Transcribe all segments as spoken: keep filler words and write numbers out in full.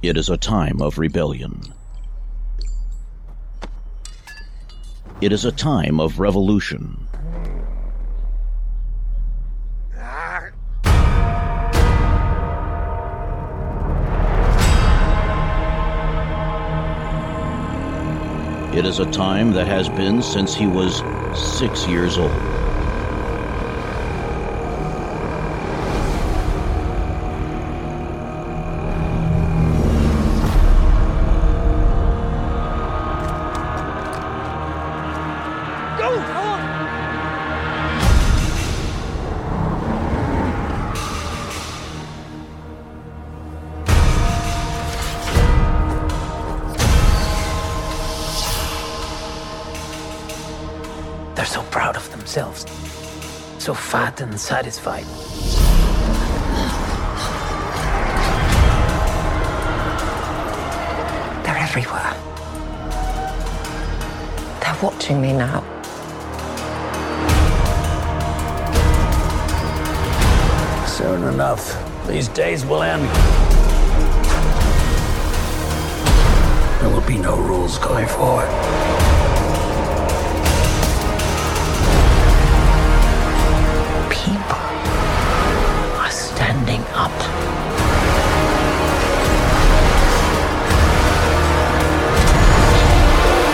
It is a time of rebellion. It is a time of revolution. It is a time that has been since he was six years old. Go! They're so proud of themselves, so fat and satisfied. They're everywhere. They're watching me now. Soon enough, these days will end. There will be no rules going forward. People are standing up.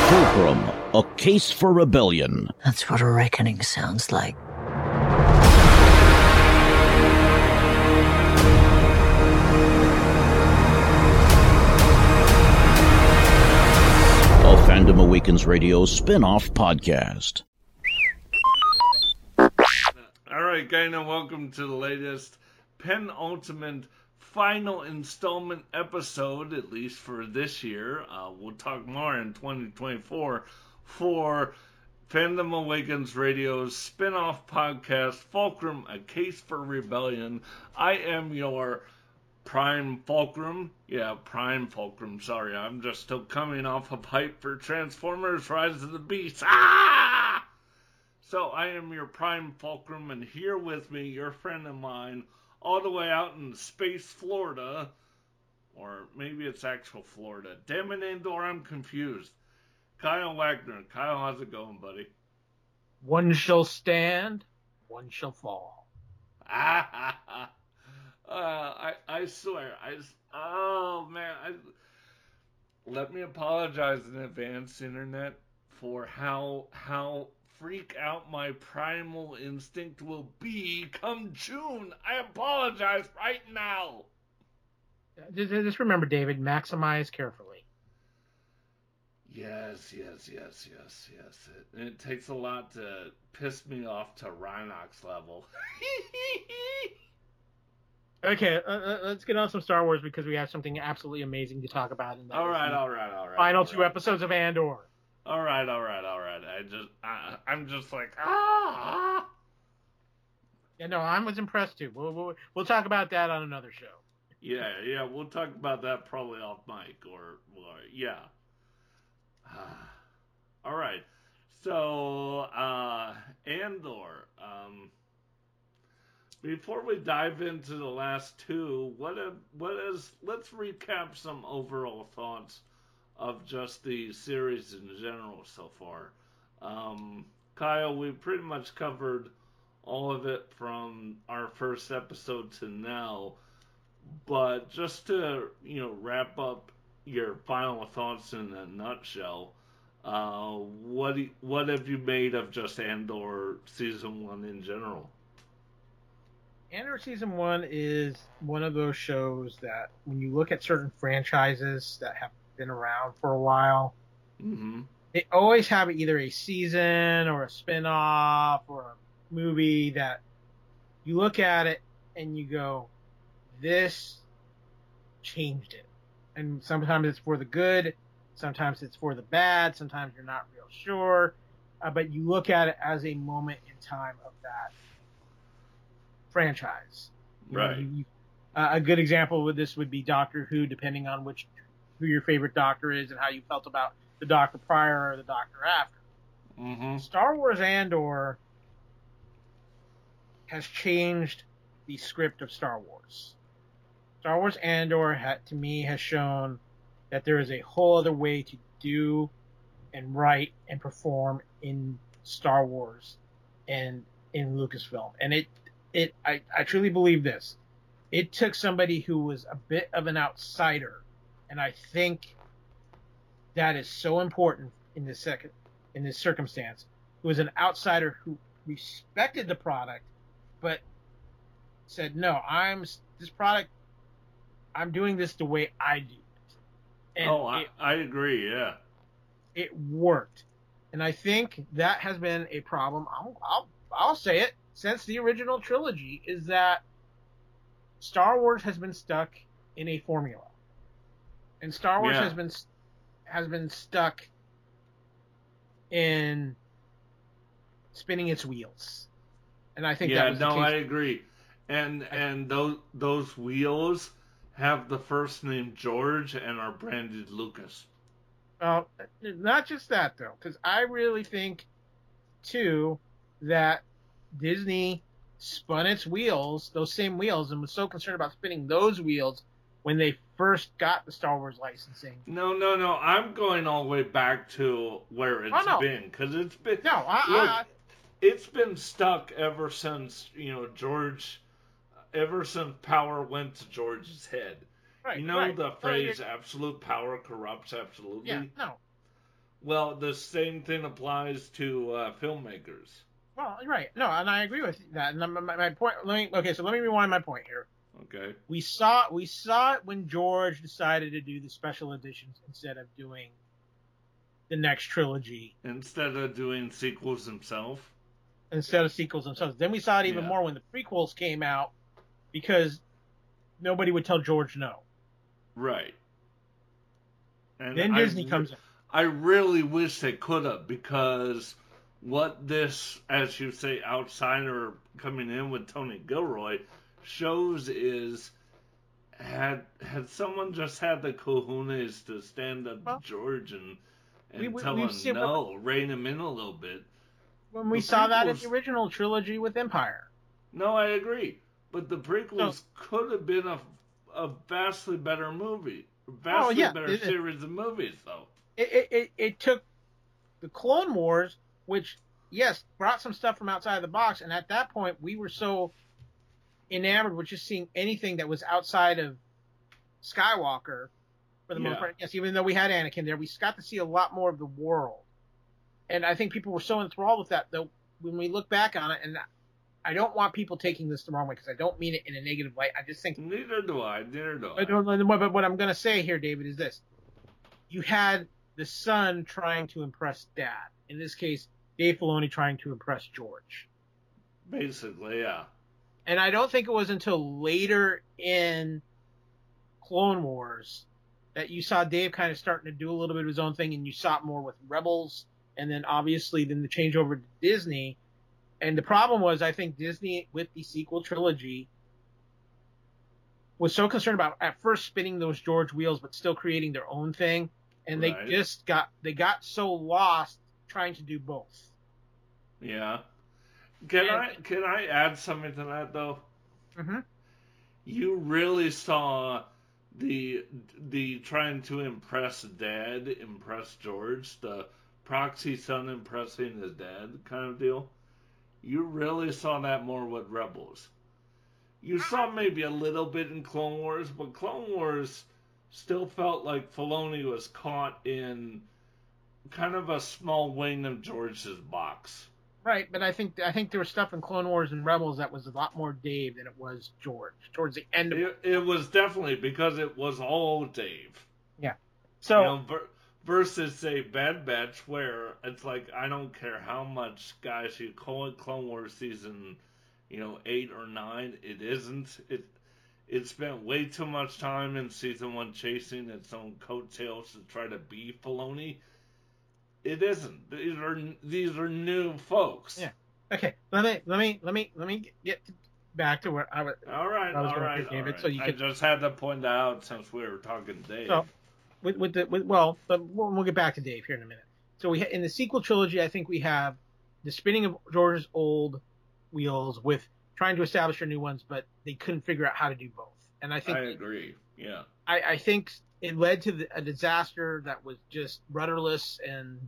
Fulcrum, A Case for Rebellion. That's what a reckoning sounds like. Fandom Awakens Radio spin-off podcast. Alright, guys, and welcome to the latest penultimate final installment episode, at least for this year. Uh, we'll talk more in twenty twenty-four for Fandom Awakens Radio's spin-off podcast, Fulcrum, A Case for Rebellion. I am your Prime Fulcrum. Yeah, Prime Fulcrum. Sorry, I'm just still coming off a pipe for Transformers Rise of the Beast. Ah! So I am your Prime Fulcrum, and here with me, your friend of mine, all the way out in space Florida, or maybe it's actual Florida. Damn it, Andor, I'm confused. Kyle Wagner. Kyle, how's it going, buddy? One shall stand, one shall fall. Ah, ha, ha. Uh, I, I swear, I, oh man, I, let me apologize in advance, Internet, for how, how freak out my primal instinct will be come June. I apologize right now. Just remember, David, maximize carefully. Yes, yes, yes, yes, yes. It, it takes a lot to piss me off to Rhinox level. Okay, uh, let's get on some Star Wars because we have something absolutely amazing to talk about. In all right, all right, all right. Final all two right. episodes of Andor. All right, all right, all right. I just, I, I'm just like, ah. Yeah, no, I was impressed too. We'll, we'll, we'll talk about that on another show. Yeah, yeah, we'll talk about that probably off mic or, or yeah. All right, so uh, Andor. Um, Before we dive into the last two, what a, what is let's recap some overall thoughts of just the series in general so far. Um, Kyle, we pretty much covered all of it from our first episode to now, but just to you know wrap up your final thoughts in a nutshell, uh, what what have you made of just Andor season one in general? Andor Season one is one of those shows that when you look at certain franchises that have been around for a while, mm-hmm. they always have either a season or a spin-off or a movie that you look at it and you go, this changed it. And sometimes it's for the good, sometimes it's for the bad, sometimes you're not real sure, uh, but you look at it as a moment in time of that franchise. You right. know, you, you, uh, a good example with this would be Doctor Who, depending on which who your favorite Doctor is and how you felt about the Doctor prior or the Doctor after. Mm-hmm. Star Wars Andor has changed the script of Star Wars. Star Wars Andor, ha- to me, has shown that there is a whole other way to do and write and perform in Star Wars and in Lucasfilm. And it, it, I, I truly believe this. It took somebody who was a bit of an outsider, and I think that is so important in this second, in this circumstance. It was an outsider who respected the product, but said, "No, I'm this product. I'm doing this the way I do it." And oh, I, it, I agree. Yeah, it worked, and I think that has been a problem. I'll, I'll, I'll say it since the original trilogy is that Star Wars has been stuck in a formula, and Star Wars yeah. has been has been stuck in spinning its wheels, and I think yeah, that was no, the case. I agree. And I, and those those wheels have the first name George and are branded Lucas. Well, uh, not just that though, because I really think too that Disney spun its wheels, those same wheels, and was so concerned about spinning those wheels when they first got the Star Wars licensing. No, no, no. I'm going all the way back to where it's oh, no. been, because it's been no, I, look, I, I, it's been stuck ever since you know George. Ever since power went to George's head. Right, you know right. the phrase, right. absolute power corrupts absolutely? Yeah, no. Well, the same thing applies to uh, filmmakers. Well, right. No, and I agree with that. And my, my point, let me, okay, so let me rewind my point here. Okay. We saw, we saw it when George decided to do the special editions instead of doing the next trilogy. Instead of doing sequels himself? Instead of sequels themselves. Then we saw it even yeah. more when the prequels came out, because nobody would tell George no. Right. And then Disney I, comes in. I really wish they could have, because what this, as you say, outsider coming in with Tony Gilroy shows is had had someone just had the cojones to stand up well, to George and, and we, we, tell him seen, no, rein him in a little bit. When we the saw prequels, that in the original trilogy with Empire. No, I agree. But the prequels so, could have been a, a vastly better movie. A vastly oh, yeah. better it, series of movies, though. It, it it took the Clone Wars, which, yes, brought some stuff from outside the box. And at that point, we were so enamored with just seeing anything that was outside of Skywalker for the yeah. most part. Yes, even though we had Anakin there, we got to see a lot more of the world. And I think people were so enthralled with that, though, when we look back on it, and I don't want people taking this the wrong way, because I don't mean it in a negative light. I just think... Neither do I. Neither do I. But what I'm going to say here, David, is this. You had the son trying to impress dad. In this case, Dave Filoni trying to impress George. Basically, yeah. And I don't think it was until later in Clone Wars that you saw Dave kind of starting to do a little bit of his own thing, and you saw it more with Rebels, and then obviously then the changeover to Disney... And the problem was, I think Disney, with the sequel trilogy, was so concerned about at first spinning those George wheels, but still creating their own thing. And right. they just got they got so lost trying to do both. Yeah. Can and, I can I add something to that though? Mm-hmm. You really saw the the trying to impress dad, impress George, the proxy son impressing his dad kind of deal. You really saw that more with Rebels. You saw maybe a little bit in Clone Wars, but Clone Wars still felt like Filoni was caught in kind of a small wing of George's box. Right, but I think I think there was stuff in Clone Wars and Rebels that was a lot more Dave than it was George towards the end of it. It was definitely, because it was all Dave. Yeah. So... You know, ver- Versus, say, Bad Batch, where it's like, I don't care how much, guys, you call it Clone Wars season, you know, eight or nine. It isn't. It it spent way too much time in season one chasing its own coattails to try to be Filoni. It isn't. These are these are new folks. Yeah. Okay. Let me let me let me let me get back to where I was. All right. I was all right. All David, right. So you I could... just had to point that out since we were talking to Dave. So... With, with the with, well, but we'll get back to Dave here in a minute. So we ha- in the sequel trilogy, I think we have the spinning of George's old wheels with trying to establish their new ones, but they couldn't figure out how to do both. And I think I agree. Yeah, I, I think it led to the, a disaster that was just rudderless and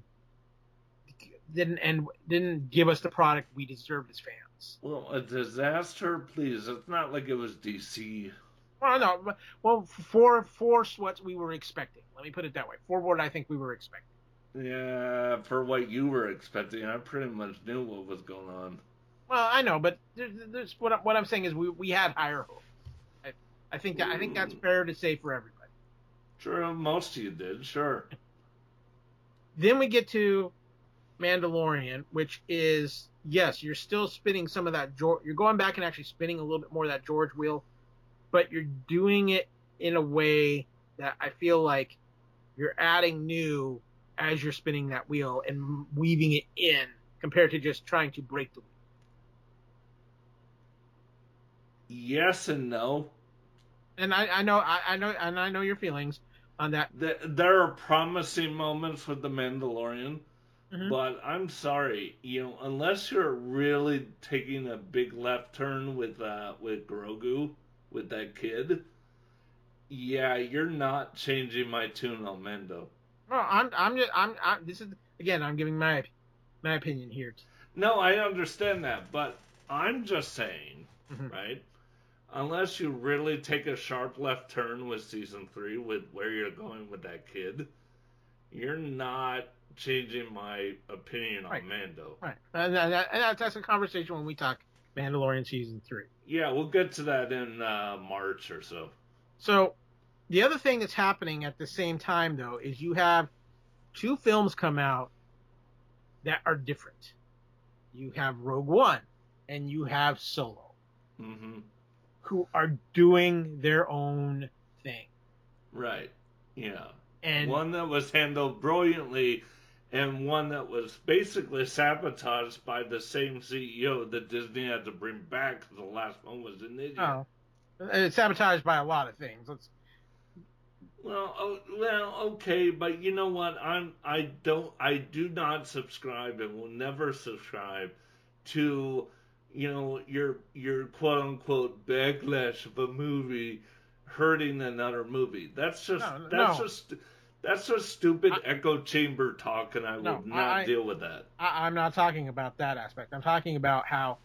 didn't and didn't give us the product we deserved as fans. Well, a disaster, please. It's not like it was D C. Well, no. Well, for force what we were expecting. Let me put it that way. For what I think we were expecting. Yeah, for what you were expecting, I pretty much knew what was going on. Well, I know, but there's, there's, what, what I'm saying is we we had higher hopes. I, I think that, I think that's fair to say for everybody. Sure, most of you did, sure. Then we get to Mandalorian, which is, yes, you're still spinning some of that George. You're going back and actually spinning a little bit more of that George wheel, but you're doing it in a way that I feel like you're adding new as you're spinning that wheel and weaving it in compared to just trying to break the wheel. Yes and no. And I, I know, I, I know, and I know your feelings on that. The, there are promising moments with the Mandalorian, mm-hmm. but I'm sorry, you know, unless you're really taking a big left turn with uh, with Grogu, with that kid, yeah, you're not changing my tune on Mando. No, I'm, I'm just, I'm, I'm, this is again, I'm giving my, my opinion here. No, I understand that, but I'm just saying. Mm-hmm. Right? Unless you really take a sharp left turn with season three, with where you're going with that kid, you're not changing my opinion right. on Mando. Right. And that's a conversation when we talk Mandalorian season three. Yeah, we'll get to that in uh, March or so. So, the other thing that's happening at the same time, though, is you have two films come out that are different. You have Rogue One, and you have Solo. Mm-hmm. Who are doing their own thing. Right. Yeah. And one that was handled brilliantly and one that was basically sabotaged by the same C E O that Disney had to bring back because the last one was an idiot. Oh. It's sabotaged by a lot of things. Let's... Well, oh, well, okay, but you know what? I'm I don't I do not subscribe and will never subscribe to you know, your your quote-unquote backlash of a movie hurting another movie. That's just no, that's no. just that's just stupid I, echo chamber talk, and I no, would not I, deal with that. I, I'm not talking about that aspect. I'm talking about how,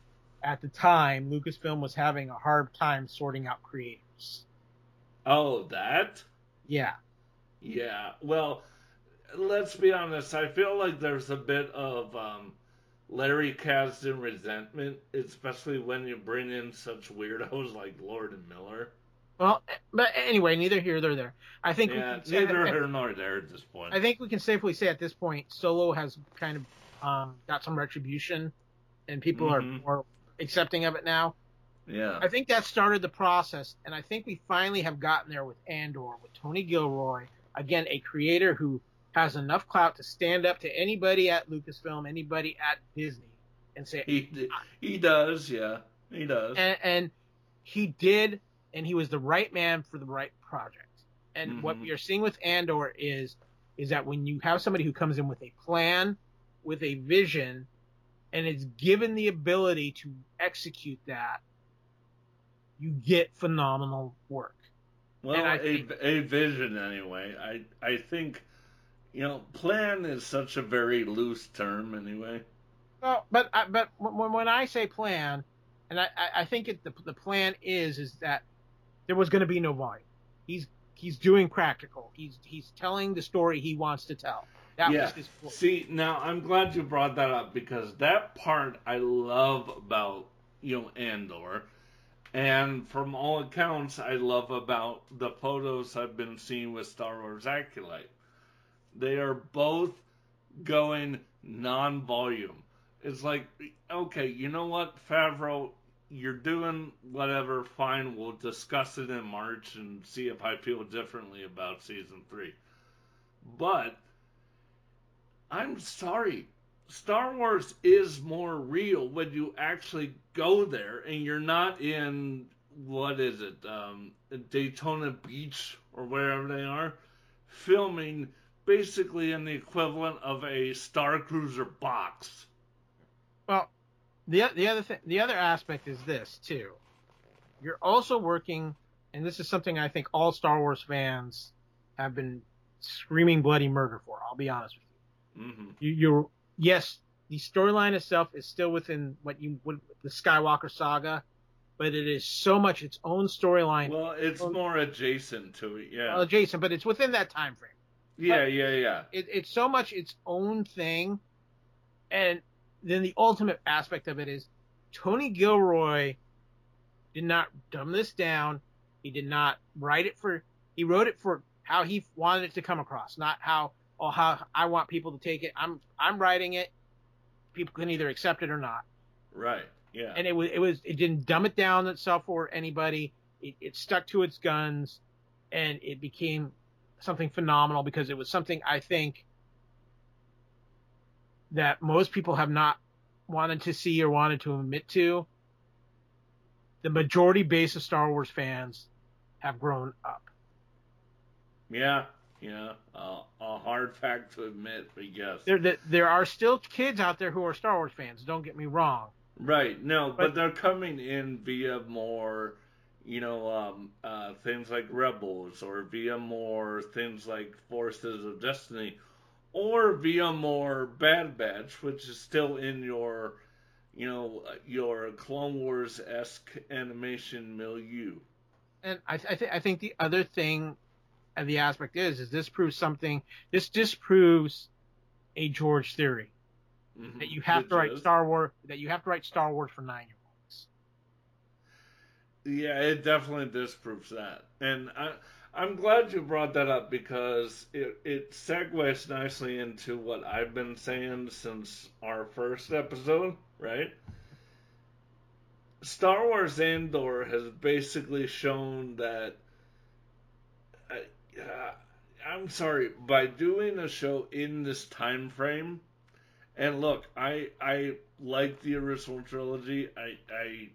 at the time, Lucasfilm was having a hard time sorting out creators. Oh, that? Yeah. Yeah. Well, let's be honest. I feel like there's a bit of... Um, Larry Kasdan resentment, especially when you bring in such weirdos like Lord and Miller. Well, but anyway, neither here nor there. I think yeah, we can neither say, here nor there at this point. I think we can safely say at this point, Solo has kind of um, got some retribution, and people mm-hmm. are more accepting of it now. Yeah, I think that started the process, and I think we finally have gotten there with Andor, with Tony Gilroy, again a creator who has enough clout to stand up to anybody at Lucasfilm, anybody at Disney, and say... He, he does, yeah. He does. And, and he did, and he was the right man for the right project. And mm-hmm. what we are seeing with Andor is, is that when you have somebody who comes in with a plan, with a vision, and is given the ability to execute that, you get phenomenal work. Well, a, think, a vision, anyway. I I think... You know, plan is such a very loose term, anyway. Well, but I, but when when I say plan, and I, I think it, the the plan is is that there was going to be no volume. He's he's doing practical. He's he's telling the story he wants to tell. That yeah. was his plan. See, now I'm glad you brought that up because that part I love about you know Andor, and from all accounts I love about the photos I've been seeing with Star Wars Acolyte. They are both going non-volume. It's like, okay, you know what, Favreau, you're doing whatever, fine, we'll discuss it in March and see if I feel differently about season three. But, I'm sorry, Star Wars is more real when you actually go there and you're not in, what is it, um, Daytona Beach or wherever they are, filming... Basically, in the equivalent of a Star Cruiser box. Well, the the other thing, the other aspect is this too. You're also working and this is something I think all Star Wars fans have been screaming bloody murder for, I'll be honest with you. Mm-hmm. you you're, yes, the storyline itself is still within what you would, the Skywalker saga, but it is so much its own storyline. Well, it's um, more adjacent to it, yeah. Well, adjacent, but it's within that time frame. Yeah, but yeah, yeah. It, it's so much its own thing, and then the ultimate aspect of it is Tony Gilroy did not dumb this down. He did not write it for. He wrote it for how he wanted it to come across, not how or how I want people to take it. I'm I'm writing it. People can either accept it or not. Right. Yeah. And it was it was it didn't dumb it down itself or anybody. It, it stuck to its guns, and it became something phenomenal because it was something I think that most people have not wanted to see or wanted to admit to. The majority base of Star Wars fans have grown up. Yeah, yeah, uh, a hard fact to admit, but yes. There, there are still kids out there who are Star Wars fans, don't get me wrong. Right, no, but, but they're coming in via more, you know, um, uh, things like Rebels, or via more things like Forces of Destiny, or via more Bad Batch, which is still in your, you know, your Clone Wars-esque animation milieu. And I, th- I, th- I think the other thing, and the aspect is, is this proves something, this disproves a George theory. Mm-hmm. That you have it to write does. Star Wars, that you have to write Star Wars for nine-year-olds. Yeah, it definitely disproves that. And I, I'm glad you brought that up because it, it segues nicely into what I've been saying since our first episode, right? Star Wars Andor has basically shown that Uh, I'm sorry, by doing a show in this time frame, and look, I I like the original trilogy. I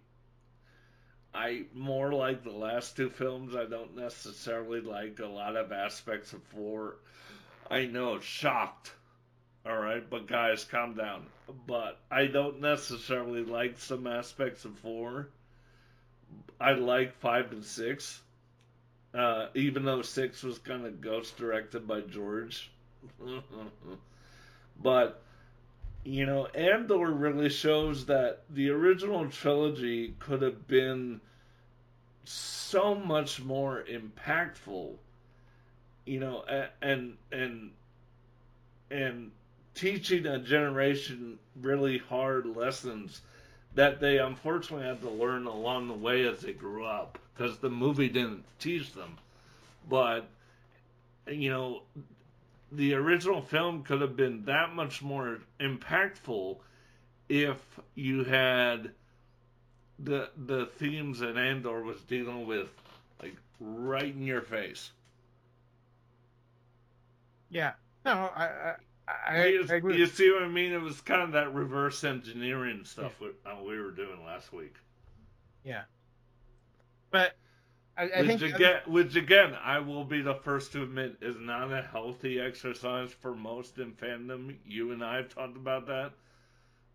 I I more like the last two films. I don't necessarily like a lot of aspects of four. I know, shocked. All right, but guys, calm down. But I don't necessarily like some aspects of four. I like five and six. Uh, even though six was kind of ghost directed by George. But, you know, Andor really shows that the original trilogy could have been so much more impactful, you know, and, and, and teaching a generation really hard lessons that they unfortunately had to learn along the way as they grew up. Because the movie didn't teach them. But, you know, the original film could have been that much more impactful if you had the the themes that Andor was dealing with, like, right in your face. Yeah. No, I, I, I, you, I agree. You see what I mean? It was kind of that reverse engineering stuff yeah. we, we were doing last week. Yeah. But I, I which, think, again, which again, I will be the first to admit, is not a healthy exercise for most in fandom. You and I have talked about that,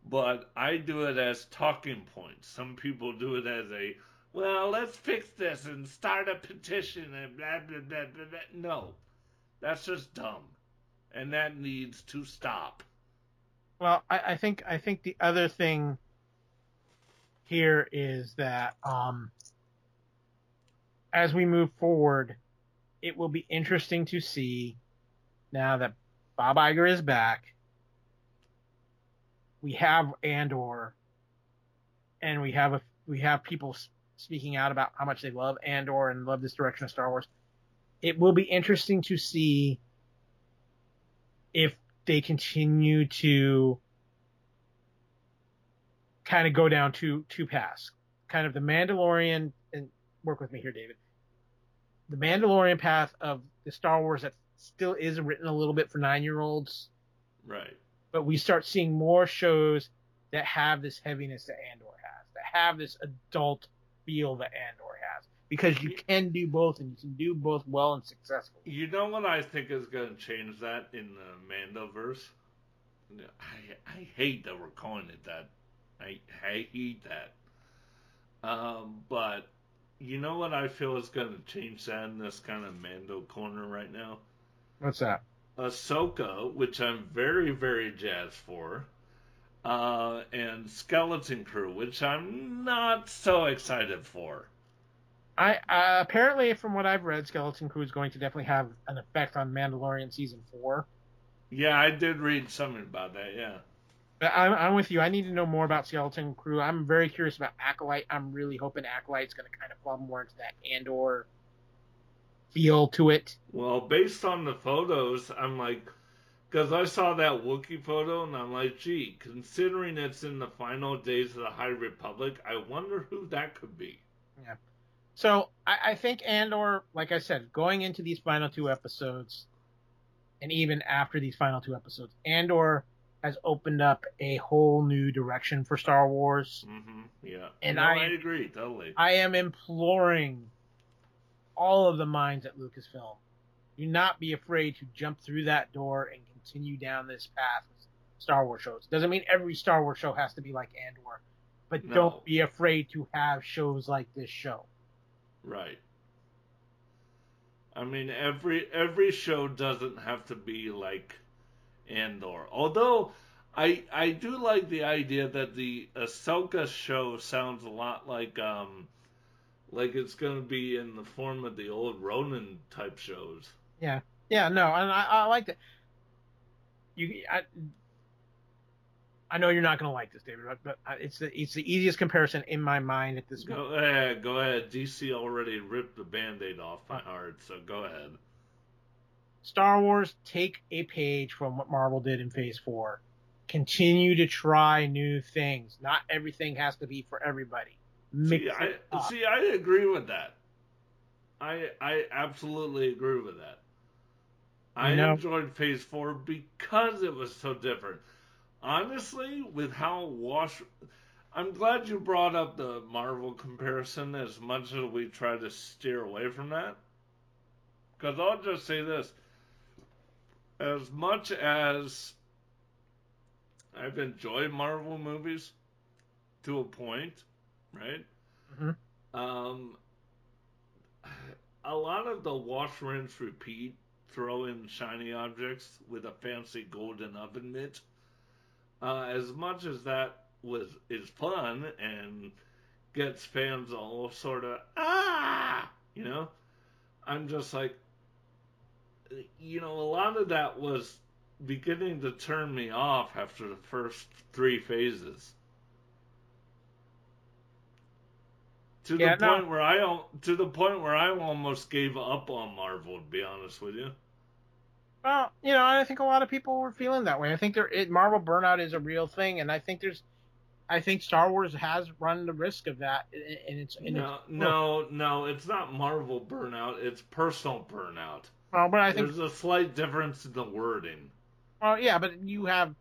but I do it as talking points. Some people do it as a, well, let's fix this and start a petition and blah blah blah blah. blah. No, that's just dumb, and that needs to stop. Well, I, I think I think the other thing here is that. Um, As we move forward, it will be interesting to see, now that Bob Iger is back, we have Andor, and we have a, we have people speaking out about how much they love Andor and love this direction of Star Wars. It will be interesting to see if they continue to kind of go down two, two paths, kind of the Mandalorian, and work with me here, David. The Mandalorian path of the Star Wars that still is written a little bit for nine-year-olds. Right. But we start seeing more shows that have this heaviness that Andor has, that have this adult feel that Andor has. Because you can do both, and you can do both well and successfully. You know what I think is going to change that in the Mandoverse? I, I hate that we're calling it that. I, I hate that. Um, but... You know what I feel is going to change that in this kind of Mando corner right now? What's that? Ahsoka, which I'm very, very jazzed for, uh, and Skeleton Crew, which I'm not so excited for. I uh, apparently, from what I've read, Skeleton Crew is going to definitely have an effect on Mandalorian Season four. Yeah, I did read something about that, yeah. But I'm, I'm with you. I need to know more about Skeleton Crew. I'm very curious about Acolyte. I'm really hoping Acolyte's going to kind of fall more into that Andor feel to it. Well, based on the photos, I'm like, because I saw that Wookiee photo, and I'm like, gee, considering it's in the final days of the High Republic, I wonder who that could be. Yeah. So I, I think Andor, like I said, going into these final two episodes, and even after these final two episodes, Andor has opened up a whole new direction for Star Wars. Mm-hmm. Yeah, and no, I, I agree totally. I am imploring all of the minds at Lucasfilm, do not be afraid to jump through that door and continue down this path with Star Wars shows. Doesn't mean every Star Wars show has to be like Andor, but no. Don't be afraid to have shows like this show. Right. I mean, every every show doesn't have to be like Andor. Although, I I do like the idea that the Ahsoka show sounds a lot like um like it's going to be in the form of the old Ronin type shows. Yeah, yeah, no, and I, I like that. You, I, I know you're not going to like this, David, but it's the it's the easiest comparison in my mind at this moment. Go ahead, go ahead. D C already ripped the Band-Aid off my heart, so go ahead. Star Wars, take a page from what Marvel did in Phase four. Continue to try new things. Not everything has to be for everybody. Mix see, it I, up. see, I agree with that. I I absolutely agree with that. I no. enjoyed Phase four because it was so different. Honestly, with how wash... I'm glad you brought up the Marvel comparison as much as we try to steer away from that. Because I'll just say this. As much as I've enjoyed Marvel movies to a point, right? Mm-hmm. Um, a lot of the wash, rinse, repeat, throw in shiny objects with a fancy golden oven mitt. Uh, as much as that was is fun and gets fans all sort of, ah, you know, I'm just like, you know, a lot of that was beginning to turn me off after the first three phases. To yeah, the no. point where I to the point where I almost gave up on Marvel, to be honest with you. Well, you know, I think a lot of people were feeling that way. I think there, it, Marvel burnout is a real thing, and I think there's, I think Star Wars has run the risk of that. And it's in no, its no, no, it's not Marvel burnout. It's personal burnout. Well, but I think there's a slight difference in the wording. Well, yeah, but you have,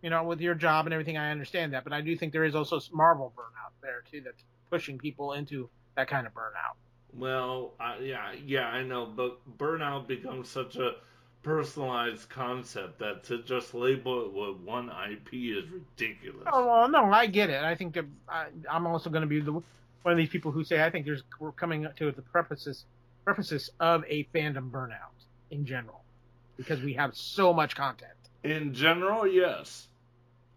you know, with your job and everything, I understand that, but I do think there is also Marvel burnout there too that's pushing people into that kind of burnout. Well, uh, yeah, yeah, I know, but burnout becomes such a personalized concept that to just label it with one I P is ridiculous. Oh, well, no, I get it. I think that I, I'm also going to be the, one of these people who say I think there's we're coming to the prefaces, prefaces of a fandom burnout in general because we have so much content. In general, yes.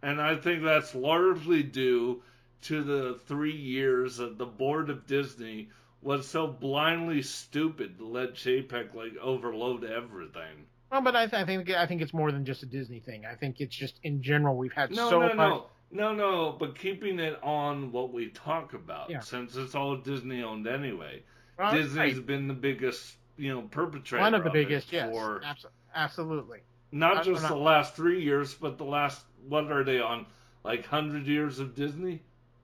And I think that's largely due to the three years that the board of Disney was so blindly stupid to let JPEG, like, overload everything. Well, but I, th- I think I think it's more than just a Disney thing. I think it's just in general we've had no, so no, much. No, no, no, but keeping it on what we talk about, yeah. Since it's all Disney owned anyway. Well, Disney's right. been the biggest, you know, perpetrator. One of the of biggest, yes, for absolutely. Not I, just not... the last three years, but the last what are they on? Like hundred years of Disney.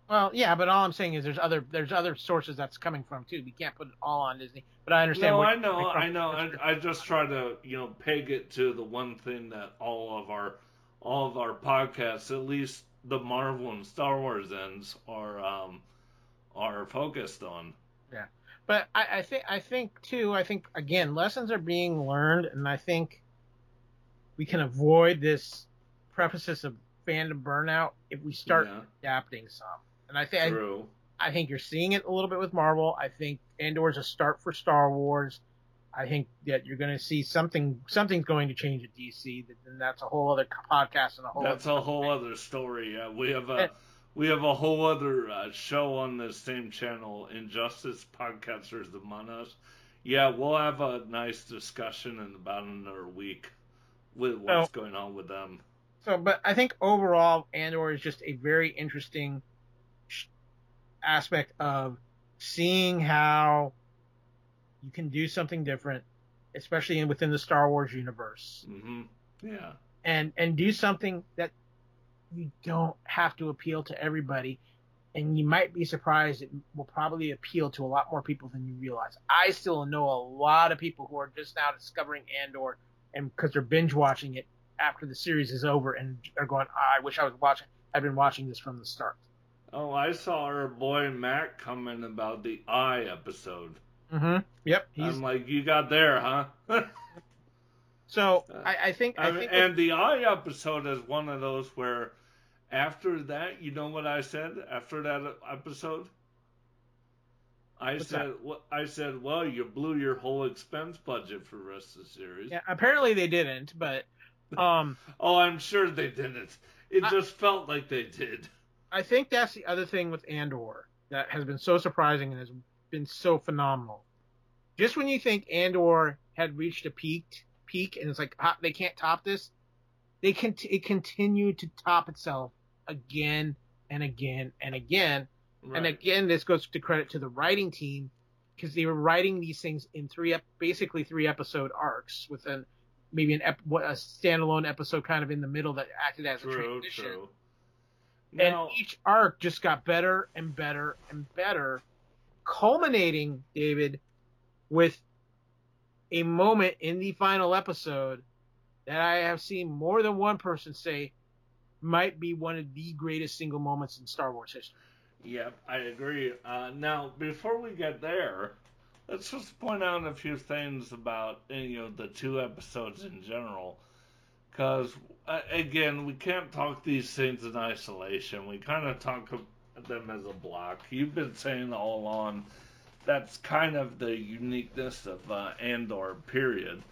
Well, yeah, but all I'm saying is there's other there's other sources that's coming from too. We can't put it all on Disney, but I understand. No, I know, I know. I, I just try to you know peg it to the one thing that all of our all of our podcasts, at least the Marvel and Star Wars ends, are um are focused on. Yeah, but I, I think I think too. I think again, lessons are being learned, and I think we can avoid this prefaces of fandom burnout if we start yeah. adapting some. And I think I, I think you're seeing it a little bit with Marvel. I think Andor is a start for Star Wars. I think that you're going to see something. Something's going to change at D C. Then that's a whole other podcast and a whole. That's other a whole thing. other story. Uh, we have a and, we have a whole other uh, show on this same channel, Injustice Podcasters Among Us. Yeah, we'll have a nice discussion in about another week with what's so, going on with them. So, but I think overall, Andor is just a very interesting aspect of seeing how you can do something different, especially in, within the Star Wars universe. Mm-hmm. Yeah. And and do something that you don't have to appeal to everybody, and you might be surprised it will probably appeal to a lot more people than you realize. I still know a lot of people who are just now discovering Andor, and because they're binge-watching it after the series is over, and are going, oh, I wish I was watching, I've been watching this from the start. Oh, I saw our boy Matt comment about the Eye episode. Mm-hmm. Yep. He's... I'm like, you got there, huh? So, I, I think... I I mean, think and the Eye episode is one of those where after that, you know what I said after that episode? I What's said, that? I said, well, you blew your whole expense budget for the rest of the series. Yeah, apparently they didn't, but... Um, oh, I'm sure they didn't. It I, just felt like they did. I think that's the other thing with Andor that has been so surprising and has been so phenomenal. Just when you think Andor had reached a peak, peak, and it's like ah, they can't top this, they can. Cont- it continued to top itself again and again and again, right. And again. This goes to credit to the writing team because they were writing these things in three, basically three episode arcs with an maybe an ep- a standalone episode kind of in the middle that acted as true, a transition. True. Now, and each arc just got better and better and better, culminating, David, with a moment in the final episode that I have seen more than one person say might be one of the greatest single moments in Star Wars history. Yep, I agree. Uh, now, before we get there, let's just point out a few things about you know the two episodes in general. Because, again, we can't talk these things in isolation. We kind of talk about them as a block. You've been saying all along that's kind of the uniqueness of uh, Andor, period.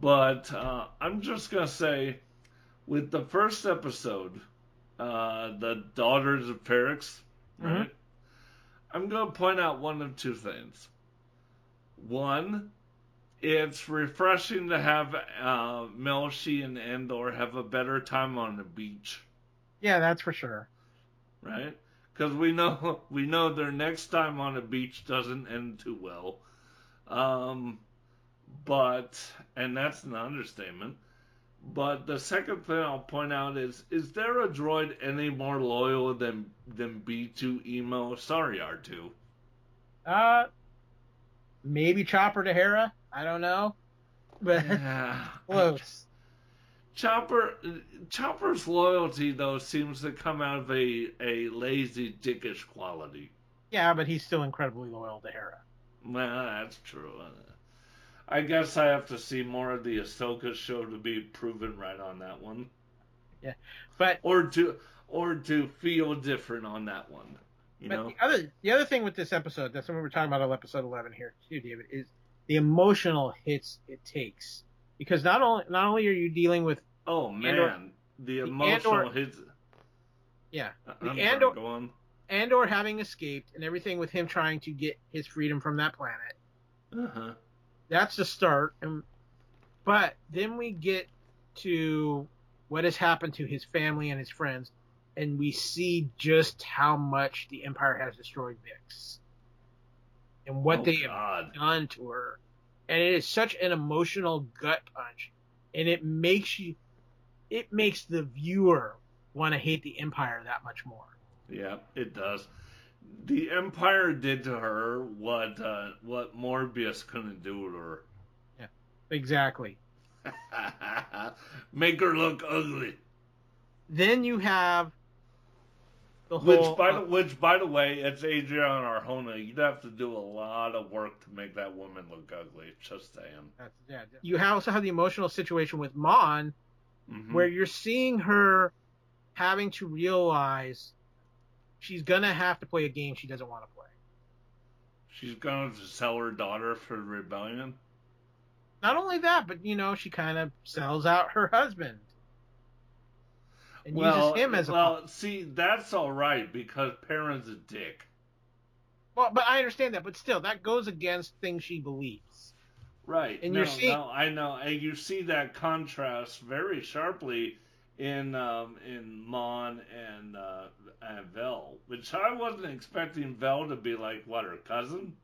But uh, I'm just going to say, with the first episode, uh, The Daughters of Ferrix, right? Mm-hmm. I'm going to point out one of two things. One... It's refreshing to have uh, Melshi and Andor have a better time on the beach. Yeah, that's for sure. Right? Because we know we know their next time on the beach doesn't end too well. Um, but, and that's an understatement. But the second thing I'll point out is, is there a droid any more loyal than, than B two Emo? Sorry, R two. Uh, maybe Chopper to Hera? I don't know, but yeah. Close. Chopper, Chopper's loyalty, though, seems to come out of a, a lazy, dickish quality. Yeah, but he's still incredibly loyal to Hera. Well, that's true. I guess I have to see more of the Ahsoka show to be proven right on that one. Yeah, but... Or to, or to feel different on that one, you but know? The other, the other thing with this episode, that's when we were talking about episode eleven here, too, David, is... the emotional hits it takes, because not only not only are you dealing with oh man Andor, the emotional the Andor, hits yeah the Andor going. Andor having escaped and everything with him trying to get his freedom from that planet. Uh huh. That's the start, and but then we get to what has happened to his family and his friends, and we see just how much the Empire has destroyed Vix. And what oh, they have God. done to her. And it is such an emotional gut punch. And it makes you, it makes the viewer want to hate the Empire that much more. Yeah, it does. The Empire did to her what uh, what Morbius couldn't do to her. Yeah, exactly. Make her look ugly. Then you have... Whole, which, by the, uh, which, by the way, it's Adriana Arjona. You'd have to do a lot of work to make that woman look ugly. Just saying. That's, yeah, you also have the emotional situation with Mon, mm-hmm. where you're seeing her having to realize she's gonna have to play a game she doesn't want to play. She's going to sell her daughter for rebellion? Not only that, but, you know, she kind of sells out her husband. And well, uses him as a... Well, see, that's all right, because Perrin's a dick. Well, but I understand that, but still, that goes against things she believes. Right. And no, you're seeing... no, I know, and you see that contrast very sharply in um, in Mon and, uh, and Vel, which I wasn't expecting Vel to be like, what, her cousin?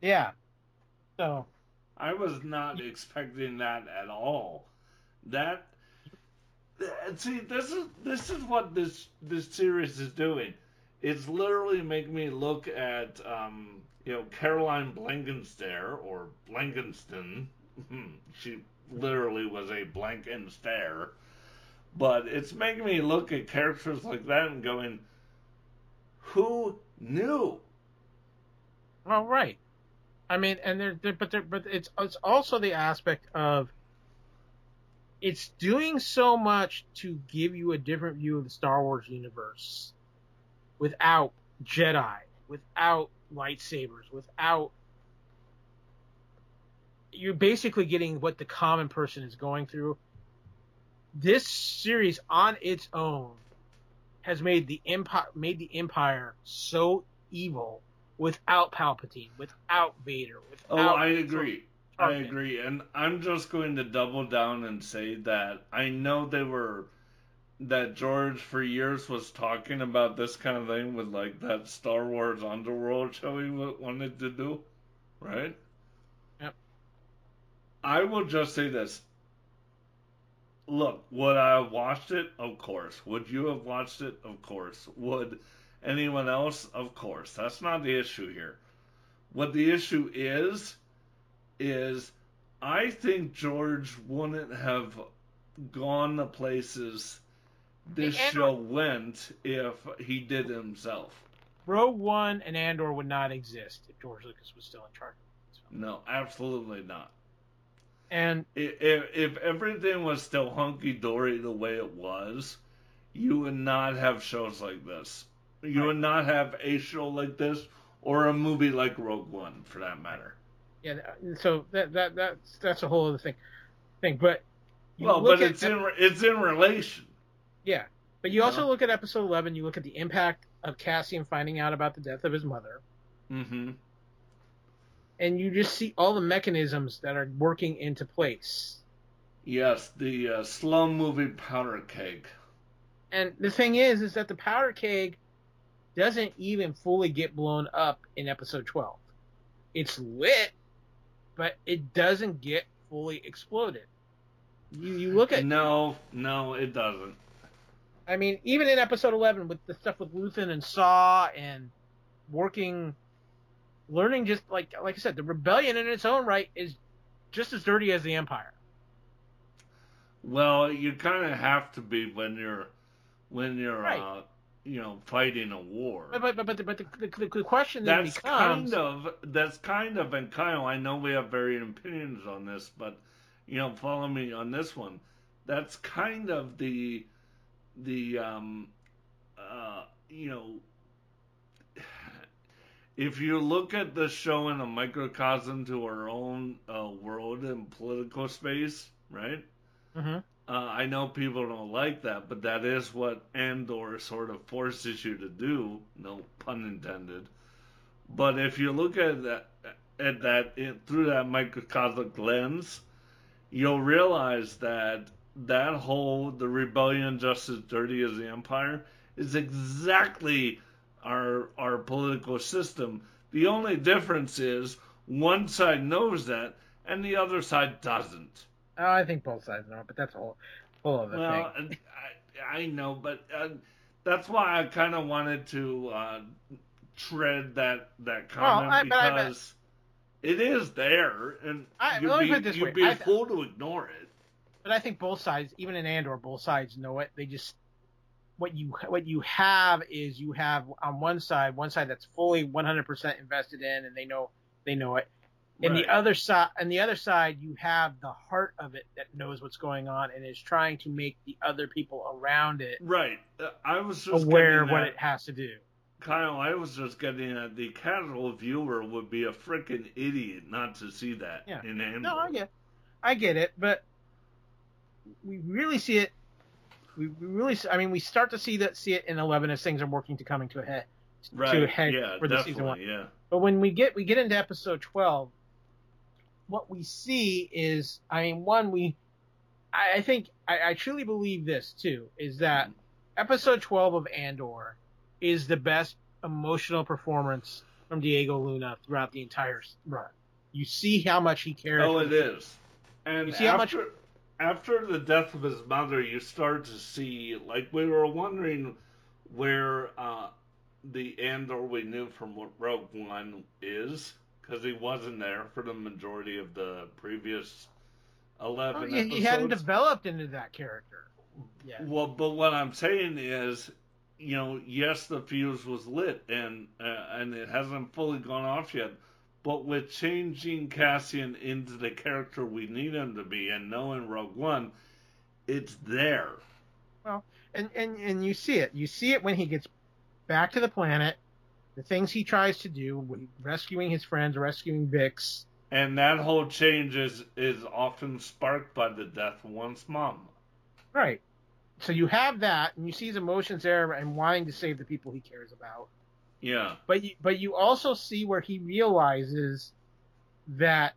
Yeah. So... I was not expecting that at all. That see, this is this is what this this series is doing. It's literally making me look at um, you know, Caroline Blankenstare or Blankenston. She literally was a Blankenstare, but it's making me look at characters like that and going, who knew? Well, right. I mean, and there, but there, but it's it's also the aspect of it's doing so much to give you a different view of the Star Wars universe, without Jedi, without lightsabers, without you're basically getting what the common person is going through. This series on its own has made the empire made the Empire so evil. Without Palpatine, without Vader, without... Oh, I agree. I agree. And I'm just going to double down and say that I know they were... That George, for years, was talking about this kind of thing with, like, that Star Wars Underworld show he wanted to do. Right? Yep. I will just say this. Look, would I have watched it? Of course. Would you have watched it? Of course. Would... Anyone else? Of course. That's not the issue here. What the issue is, is I think George wouldn't have gone the places this show went if he did himself. Rogue One and Andor would not exist if George Lucas was still in charge. No, absolutely not. And if, if everything was still hunky-dory the way it was, you would not have shows like this. You would not have a show like this or a movie like Rogue One, for that matter. Yeah, so that that that's that's a whole other thing. Thing, but well, but it's in it's in relation. Yeah, but you also look at Episode eleven. You look at the impact of Cassian finding out about the death of his mother. Mm-hmm. And you just see all the mechanisms that are working into place. Yes, the uh, slow moving powder keg. And the thing is, is that the powder keg doesn't even fully get blown up in Episode twelve. It's lit, but it doesn't get fully exploded. You you look at... No, no, it doesn't. I mean, even in Episode eleven, with the stuff with Luthen and Saw and working, learning just, like like I said, the Rebellion in its own right is just as dirty as the Empire. Well, you kind of have to be when you're, when you're... Right. Uh, you know, fighting a war. But but but, but the, the, the question then that's becomes... Kind of, that's kind of, and Kyle, I know we have varying opinions on this, but, you know, follow me on this one. That's kind of the, the um, uh, you know, if you look at the show in a microcosm to our own uh, world and political space, right? Mm-hmm. Uh, I know people don't like that, but that is what Andor sort of forces you to do, no pun intended. But if you look at that, at that it, through that microcosmic lens, you'll realize that that whole, the rebellion just as dirty as the Empire, is exactly our our political system. The only difference is one side knows that and the other side doesn't. Oh, I think both sides know it, but that's a whole, whole other well, thing. I, I know, but uh, that's why I kind of wanted to uh, tread that, that comment well, I, because I, I, it is there, and I, you'd be, this you'd be I, a fool to ignore it. But I think both sides, even in Andor, both sides know it. They just what you what you have is you have on one side, one side that's fully one hundred percent invested in, and they know they know it. And right. the other side, and the other side, you have the heart of it that knows what's going on and is trying to make the other people around it right. I was just aware of what it has to do. Kyle, I was just getting at the casual viewer would be a freaking idiot not to see that yeah. in Andor. No, I get, I get it, but we really see it. We really, I mean, we start to see that see it in eleven as things are working to coming to a head. Right. To a head yeah, for the season one. Yeah. But when we get we get into episode twelve, what we see is, I mean, one we, I, I think I, I truly believe this too, is that episode twelve of Andor is the best emotional performance from Diego Luna throughout the entire run. You see how much he cares. Oh, it him. Is. And you see after, how much... after the death of his mother, you start to see, like, we were wondering where uh, the Andor we knew from Rogue One is, because he wasn't there for the majority of the previous eleven oh, yeah, episodes. He hadn't developed into that character. Yeah. Well, but what I'm saying is, you know, yes, the fuse was lit, and uh, and it hasn't fully gone off yet, but with changing Cassian into the character we need him to be, and knowing Rogue One, it's there. Well, and, and, and you see it. You see it when he gets back to the planet, the things he tries to do, rescuing his friends, rescuing Vix. And that whole change is, is often sparked by the death of one's mom. Right. So you have that, and you see his emotions there and wanting to save the people he cares about. Yeah. But you, but you also see where he realizes that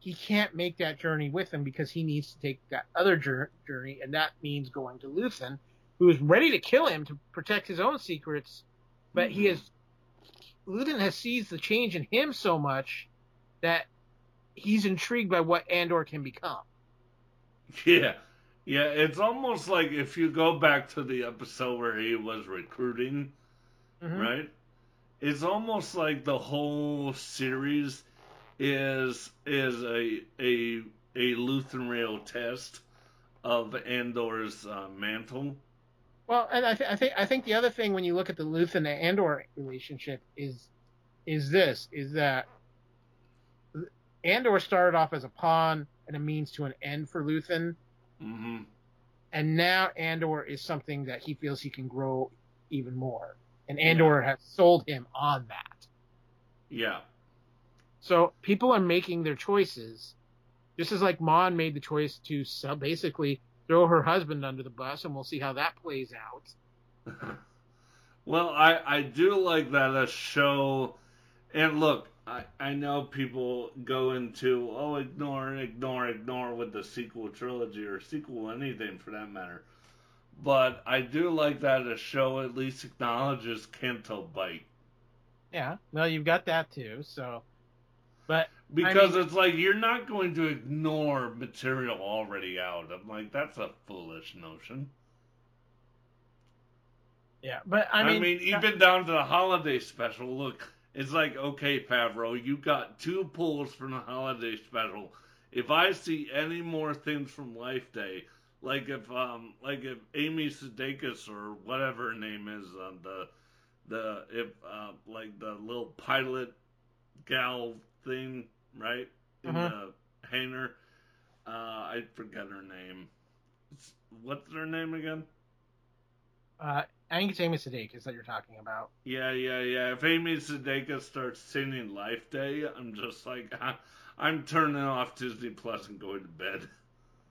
he can't make that journey with him because he needs to take that other journey, and that means going to Luthen, who is ready to kill him to protect his own secrets, but mm-hmm. he is Luthen has seized the change in him so much that he's intrigued by what Andor can become. Yeah. Yeah, it's almost like if you go back to the episode where he was recruiting, mm-hmm. right? It's almost like the whole series is is a a a Luthen Rael test of Andor's uh, mantle. Well, and I, th- I think I think the other thing when you look at the Luthen and Andor relationship is is this is that Andor started off as a pawn and a means to an end for Luthen. Mm-hmm. And now Andor is something that he feels he can grow even more, and Andor yeah. has sold him on that. Yeah. So people are making their choices. This is like Mon made the choice to sub- basically throw her husband under the bus, and we'll see how that plays out. Well, I, I do like that a show. And look, I, I know people go into, oh, ignore, ignore, ignore with the sequel trilogy or sequel anything for that matter. But I do like that a show at least acknowledges Canto Bite. Yeah, well, you've got that too, so. But because I mean, it's like, you're not going to ignore material already out. I'm like, that's a foolish notion. Yeah, but I mean. I mean, even that... down to the holiday special, look. It's like, okay, Favreau, you got two pulls from the holiday special. If I see any more things from Life Day, like if um, like if Amy Sudeikis or whatever her name is, uh, the the if uh, like the little pilot gal thing, right in uh-huh. the hangar, uh, I forget her name. It's, what's her name again? Uh, I think it's Amy Sudeikis that you're talking about. Yeah, yeah, yeah. If Amy Sudeikis starts singing Life Day, I'm just like, I, I'm turning off Disney Plus and going to bed.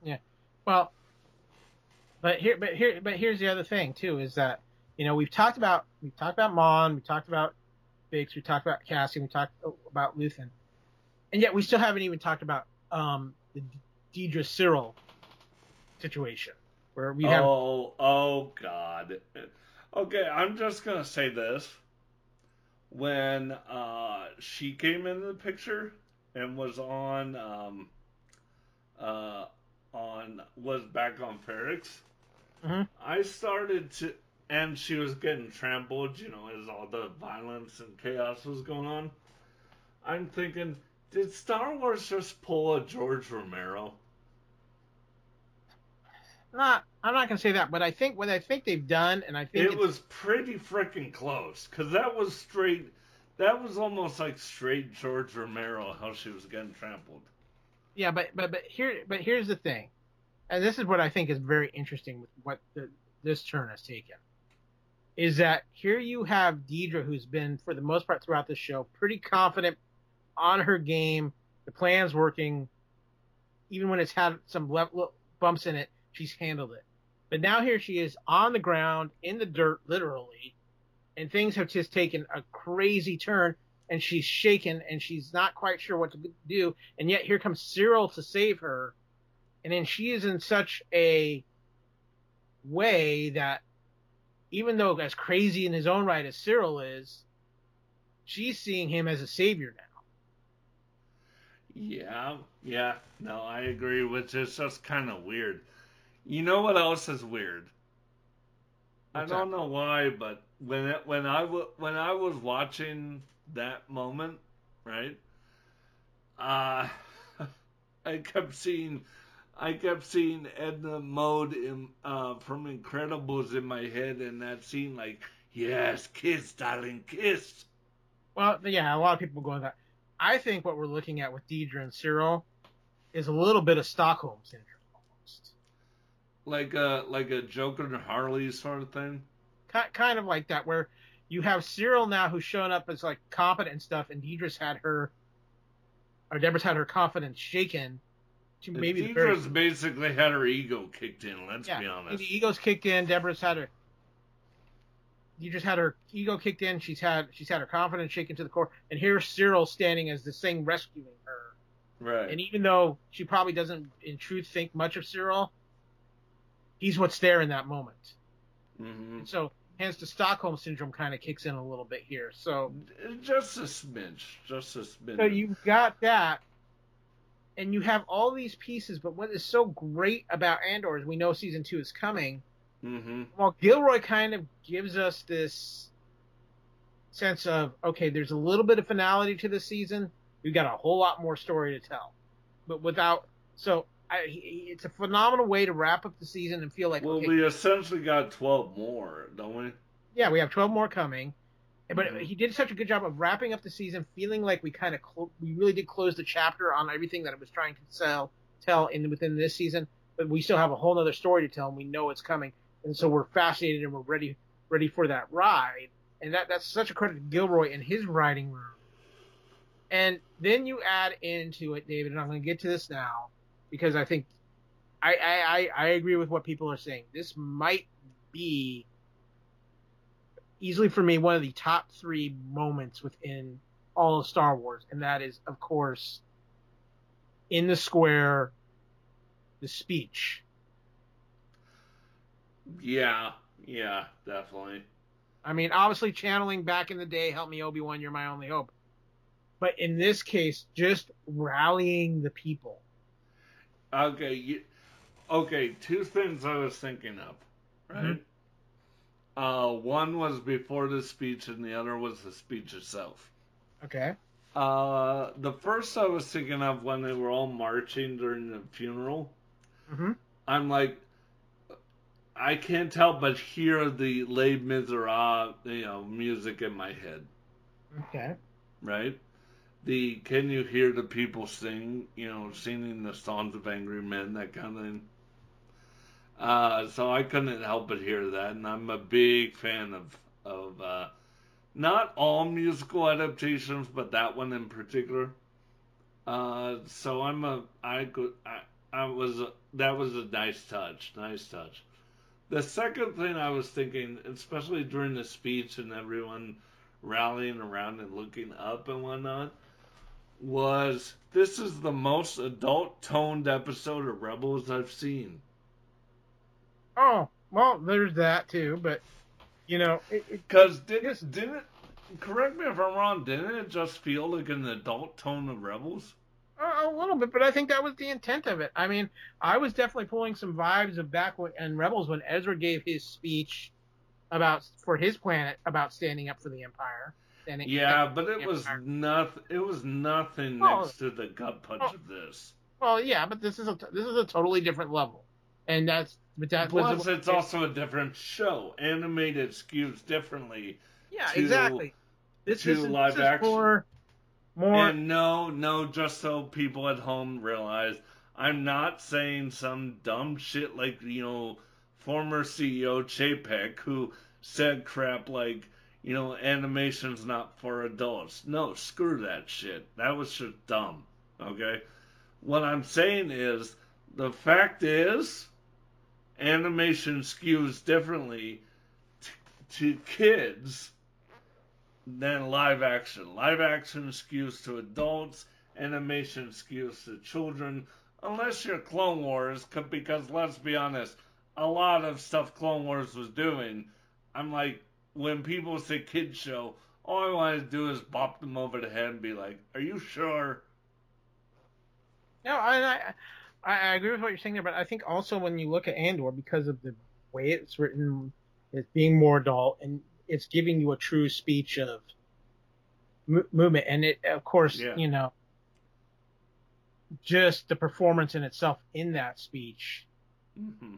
Yeah, well, but here, but here, but here's the other thing too is that you know we've talked about we've talked about Mon, we talked about Biggs, we talked about Cassian, we talked about Luthen, and yet we still haven't even talked about um, the Dedra Meero situation. Where we have... Oh, oh, God. Okay, I'm just going to say this. When uh, she came into the picture and was on, um, uh, on was back on Ferrix, mm-hmm. I started to, and she was getting trampled, you know, as all the violence and chaos was going on. I'm thinking, did Star Wars just pull a George Romero? Not, I'm not going to say that, but I think what I think they've done, and I think it was pretty freaking close because that was straight, that was almost like straight George Romero how she was getting trampled. Yeah, but but but here, but here's the thing, and this is what I think is very interesting with what the, this turn has taken, is that here you have Dedra, who's been, for the most part throughout this show, pretty confident on her game. The plan's working. Even when it's had some level bumps in it, she's handled it. But now here she is on the ground, in the dirt, literally, and things have just taken a crazy turn, and she's shaken, and she's not quite sure what to do, and yet here comes Syril to save her, and then she is in such a way that even though as crazy in his own right as Syril is, she's seeing him as a savior now. Yeah, yeah, no, I agree, which is just kind of weird. You know what else is weird? What's I don't that? know why, but when it, when I w- when I was watching that moment, right? Uh I kept seeing, I kept seeing Edna Mode in, uh, from Incredibles in my head, and that scene, like, yes, kiss, darling, kiss. Well, yeah, a lot of people go that. I think what we're looking at with Dedra and Syril is a little bit of Stockholm syndrome, almost. Like a like a Joker and Harley sort of thing. Kind of like that, where you have Syril now who's shown up as like competent and stuff, and Dedra's had her, or Debra's had her confidence shaken. To maybe the Dedra's very... basically had her ego kicked in. Let's yeah, be honest. The ego's kicked in. Debra's had her. You just had her ego kicked in. She's had she's had her confidence shaken to the core, and here's Syril standing as this thing rescuing her. Right. And even though she probably doesn't, in truth, think much of Syril, he's what's there in that moment. Mm-hmm. And so, hence the Stockholm syndrome kind of kicks in a little bit here. So just a smidge, just a smidge. So you've got that, and you have all these pieces. But what is so great about Andor is we know season two is coming. Mm-hmm. Well, Gilroy kind of gives us this sense of, okay, there's a little bit of finality to this season. We've got a whole lot more story to tell. But without... So I, it's a phenomenal way to wrap up the season and feel like... Well, okay, we essentially got twelve more, don't we? Yeah, we have twelve more coming. But mm-hmm. he did such a good job of wrapping up the season, feeling like we kind of cl- we really did close the chapter on everything that it was trying to sell, tell in within this season. But we still have a whole other story to tell, and we know it's coming. And so we're fascinated and we're ready ready for that ride. And that, that's such a credit to Gilroy and his writing room. And then you add into it, David, and I'm going to get to this now, because I think I, I, I agree with what people are saying. This might be, easily for me, one of the top three moments within all of Star Wars. And that is, of course, in the square, the speech. Yeah, yeah, definitely. I mean, obviously channeling back in the day, help me Obi-Wan, you're my only hope. But in this case, just rallying the people. Okay, you, okay. Two things I was thinking of, right? Mm-hmm. Uh, one was before the speech and the other was the speech itself. Okay. Uh, the first I was thinking of when they were all marching during the funeral, mm-hmm. I'm like, I can't tell but hear the Les Miserables, you know, music in my head. Okay. Right? The can you hear the people sing, you know, singing the songs of angry men, that kind of thing. Uh, so I couldn't help but hear that, and I'm a big fan of, of uh, not all musical adaptations, but that one in particular. Uh, so I'm a, I, I, I was, a, that was a nice touch, nice touch. The second thing I was thinking, especially during the speech and everyone rallying around and looking up and whatnot, was this is the most adult-toned episode of Rebels I've seen. Oh, well, there's that too, but, you know... Because didn't, didn't, correct me if I'm wrong, didn't it just feel like an adult tone of Rebels? A little bit, but I think that was the intent of it. I mean, I was definitely pulling some vibes of back in Rebels when Ezra gave his speech about for his planet about standing up for the Empire. Standing, yeah, standing but it was, noth- it was nothing well, next to the gut punch well, of this. Well, yeah, but this is a, this is a totally different level. And that's... But that Plus, was a, it's it, also a different show. Animated skews differently. Yeah, to, exactly. This, to this is, live this is action. For... More... And no, no, just so people at home realize, I'm not saying some dumb shit like, you know, former C E O Chapek, who said crap like, you know, animation's not for adults. No, screw that shit. That was just dumb, okay? What I'm saying is, the fact is, animation skews differently t- to kids than live action. Live action skews to adults, animation skews to children, unless you're Clone Wars, because let's be honest, a lot of stuff Clone Wars was doing, I'm like, when people say kids show, all I want to do is bop them over the head and be like, are you sure? No, I, I I agree with what you're saying there, but I think also when you look at Andor, because of the way it's written, it's being more adult, and it's giving you a true speech of m- movement. And it, of course, yeah. you know, just the performance in itself in that speech mm-hmm.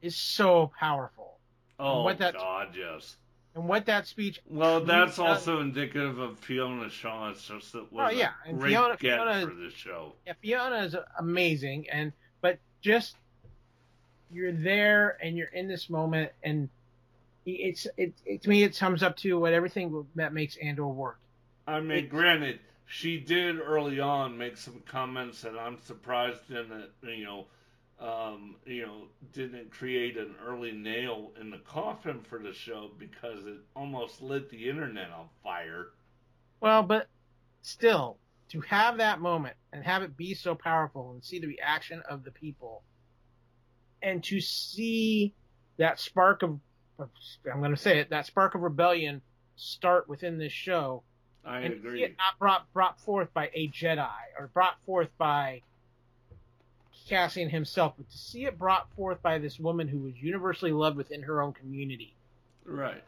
is so powerful. Oh, God, yes. And what that speech... Well, that's uh, also indicative of Fiona Shaw. It's just that was oh, yeah. a and great Fiona, get Fiona for the show. Yeah, Fiona is amazing, and but just you're there and you're in this moment, and it's it, it to me it sums up to what everything that makes Andor work. I mean, it, granted, she did early on make some comments that I'm surprised didn't, you know, um, you know, didn't create an early nail in the coffin for the show because it almost lit the internet on fire. Well, but still, to have that moment and have it be so powerful and see the reaction of the people and to see that spark of, I'm going to say it, that spark of rebellion start within this show. I and agree. See it not brought, brought forth by a Jedi or brought forth by Cassian himself, but to see it brought forth by this woman who was universally loved within her own community, right,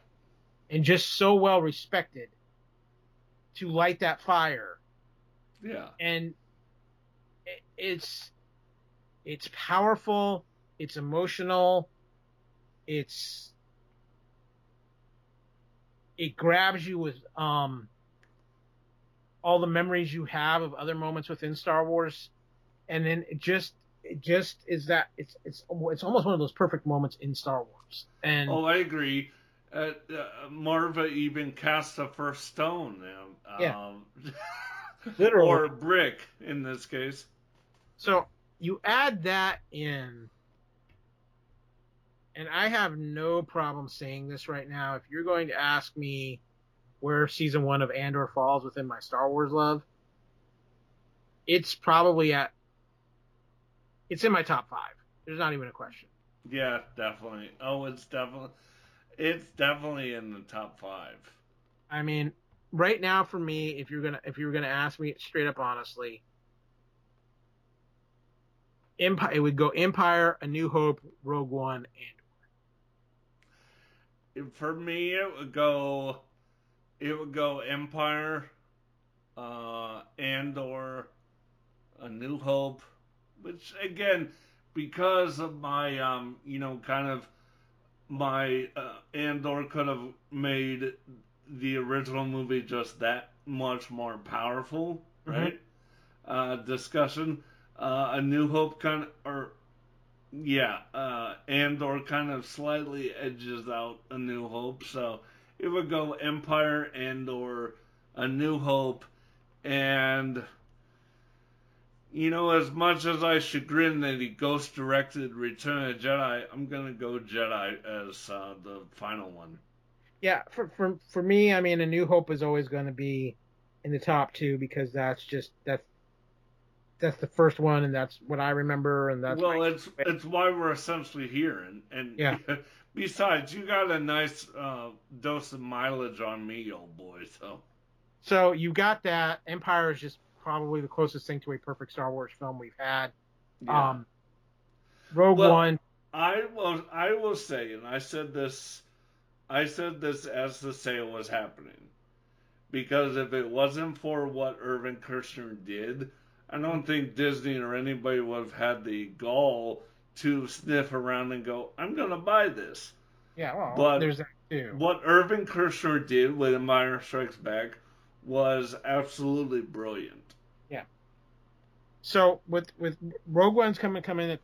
and just so well respected, to light that fire, yeah, and it's it's powerful, it's emotional, it's it grabs you with um all the memories you have of other moments within Star Wars, and then it just. It just is that it's it's it's almost one of those perfect moments in Star Wars. And oh, I agree. Uh, uh, Marva even cast the first stone, um, yeah, um, literally, or brick in this case. So you add that in, and I have no problem saying this right now. If you're going to ask me where season one of Andor falls within my Star Wars love, it's probably at. It's in my top five. There's not even a question. Yeah, definitely. Oh, it's definitely, it's definitely in the top five. I mean, right now for me, if you're gonna, if you were gonna ask me straight up honestly, Empire, it would go Empire, A New Hope, Rogue One, Andor. For me, it would go, it would go Empire, uh, Andor, A New Hope. Which, again, because of my, um, you know, kind of my uh, Andor could have made the original movie just that much more powerful, right? Mm-hmm. Uh, discussion. Uh, A New Hope kind of, or, yeah, uh, Andor kind of slightly edges out A New Hope. So it would go Empire, Andor, A New Hope, and... You know, as much as I chagrin that he ghost-directed Return of the Jedi, I'm going to go Jedi as uh, the final one. Yeah, for, for for me, I mean, A New Hope is always going to be in the top two because that's just, that's, that's the first one and that's what I remember. And that's Well, it's favorite. It's why we're essentially here. And, and yeah. Besides, you got a nice uh, dose of mileage on me, old boy. So, so you got that. Empire is just... probably the closest thing to a perfect Star Wars film we've had. Yeah. Um, Rogue well, One. I will. I will say, and I said this. I said this as the sale was happening, because if it wasn't for what Irvin Kershner did, I don't think Disney or anybody would have had the gall to sniff around and go, "I'm going to buy this." Yeah. Well, but there's that too. What Irvin Kershner did with Empire Strikes Back was absolutely brilliant. Yeah. So with with Rogue One's coming come in at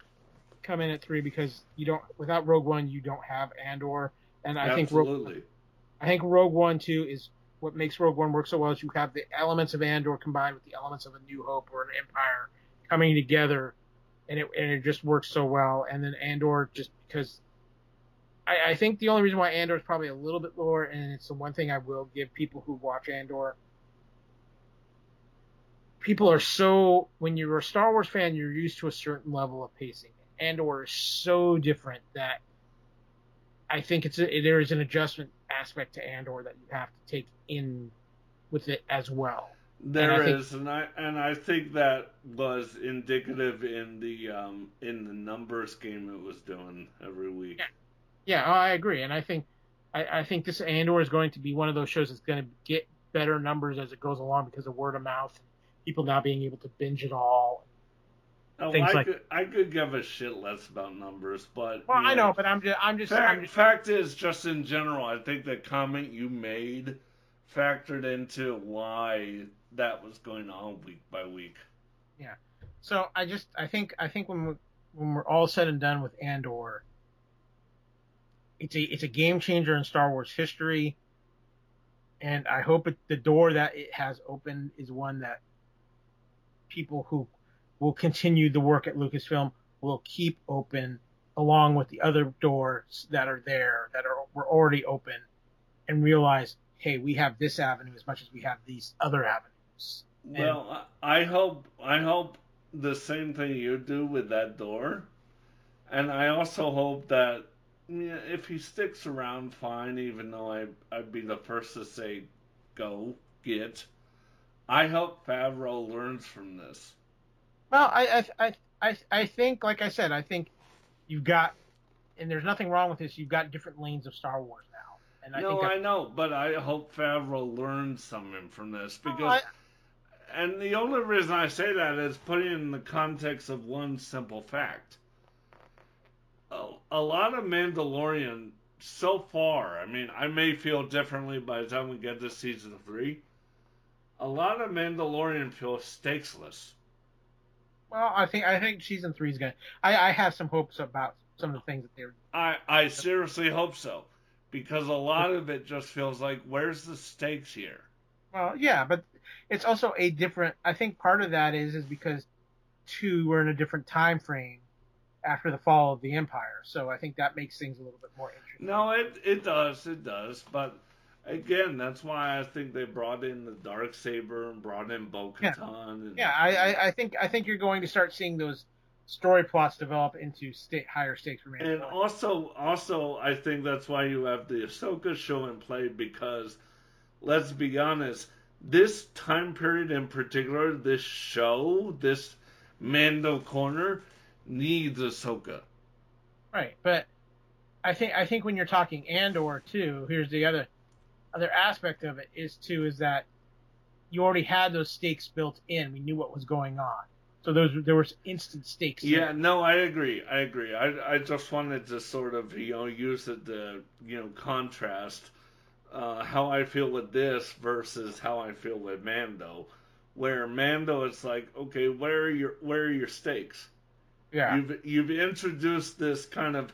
come in at three because you don't without Rogue One you don't have Andor. And I Absolutely. think Rogue, I think Rogue One too is what makes Rogue One work so well is you have the elements of Andor combined with the elements of A New Hope or an Empire coming together, and it and it just works so well. And then Andor, just because I, I think the only reason why Andor is probably a little bit lower, and it's the one thing I will give people who watch Andor. People are so, when you're a Star Wars fan, you're used to a certain level of pacing. Andor is so different that I think it's a, there is an adjustment aspect to Andor that you have to take in with it as well. There and is, think, and I and I think that was indicative in the um, in the numbers game it was doing every week. Yeah, yeah I agree, and I think I, I think this Andor is going to be one of those shows that's going to get better numbers as it goes along because of word of mouth, people not being able to binge it all. Oh, I, like... could, I could give a shit less about numbers, but... Well, you know, I know, but I'm just... I'm just, fact, I'm just... fact is, just in general, I think the comment you made factored into why that was going on week by week. Yeah. So I just... I think I think when we're, when we're all said and done with Andor, it's a, it's a game changer in Star Wars history, and I hope it, the door that it has opened is one that people who... will continue the work at Lucasfilm, will keep open along with the other doors that are there, that are were already open, and realize, hey, we have this avenue as much as we have these other avenues. And well, I hope I hope the same thing you do with that door, and I also hope that you know, if he sticks around, fine, even though I, I'd be the first to say, go, get, I hope Favreau learns from this. Well, I, I I I think, like I said, I think you've got, and there's nothing wrong with this, you've got different lanes of Star Wars now. And I no, think I, I know, but I hope Favreau learns something from this. because. Well, I, and the only reason I say that is putting it in the context of one simple fact. A, a lot of Mandalorian, so far, I mean, I may feel differently by the time we get to Season three, a lot of Mandalorian feels stakesless. Well, I think I think season three is gonna. I, I have some hopes about some of the things that they're. I I seriously hope so, because a lot of it just feels like where's the stakes here. Well, yeah, but it's also a different. I think part of that is is because two we're in a different time frame after the fall of the Empire, so I think that makes things a little bit more interesting. No, it it does it does, but again, that's why I think they brought in the Darksaber and brought in Bo-Katan. Yeah, yeah I, I, I think I think you're going to start seeing those story plots develop into sta- higher stakes for Mandalorian. And also, also, I think that's why you have the Ahsoka show in play because, let's be honest, this time period in particular, this show, this Mando Corner, needs Ahsoka. Right, but I think I think when you're talking Andor too, here's the other. Other aspect of it is too is that you already had those stakes built in. We knew what was going on, so those there was instant stakes. Yeah, in no, I agree. I agree. I I just wanted to sort of you know use it to you know contrast uh, how I feel with this versus how I feel with Mando, where Mando it's like okay, where are your where are your stakes? Yeah, you've you've introduced this kind of.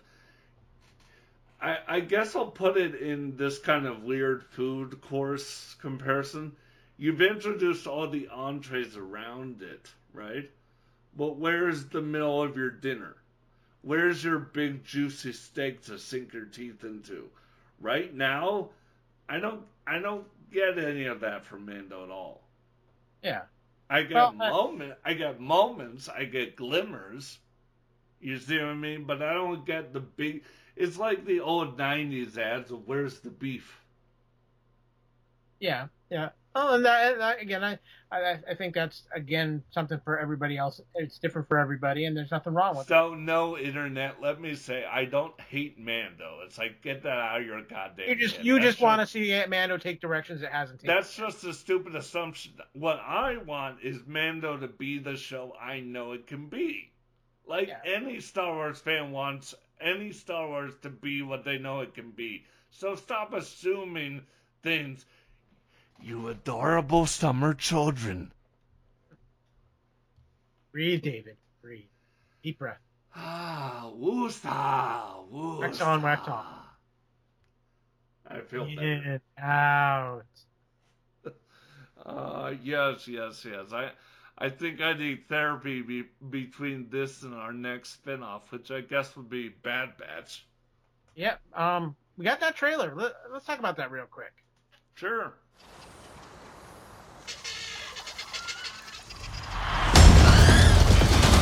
I, I guess I'll put it in this kind of weird food course comparison. You've introduced all the entrees around it, right? But where's the middle of your dinner? Where's your big juicy steak to sink your teeth into? Right now, I don't I don't get any of that from Mando at all. Yeah. I get well, moment I... I get moments, I get glimmers. You see what I mean? But I don't get the big It's like the old nineties ads of "Where's the beef?" Yeah, yeah. Oh, and that, that again, I, I, I think that's again something for everybody else. It's different for everybody, and there's nothing wrong with it. So, no internet. Let me say, I don't hate Mando. It's like get that out of your goddamn. You just, head. you that's just want to see Mando take directions it hasn't taken. That's just a stupid assumption. What I want is Mando to be the show I know it can be. Like yeah. any Star Wars fan wants. Any Star Wars to be what they know it can be. So stop assuming things. You adorable summer children. Breathe, David. Breathe. Deep breath. Ah, woo-sa, woo-sa. Wax on, wax on. I feel that. Get out. Uh, yes, yes, yes. I I think I need therapy be, between this and our next spinoff, which I guess would be Bad Batch. Yep. Um, we got that trailer. Let, let's talk about that real quick. Sure.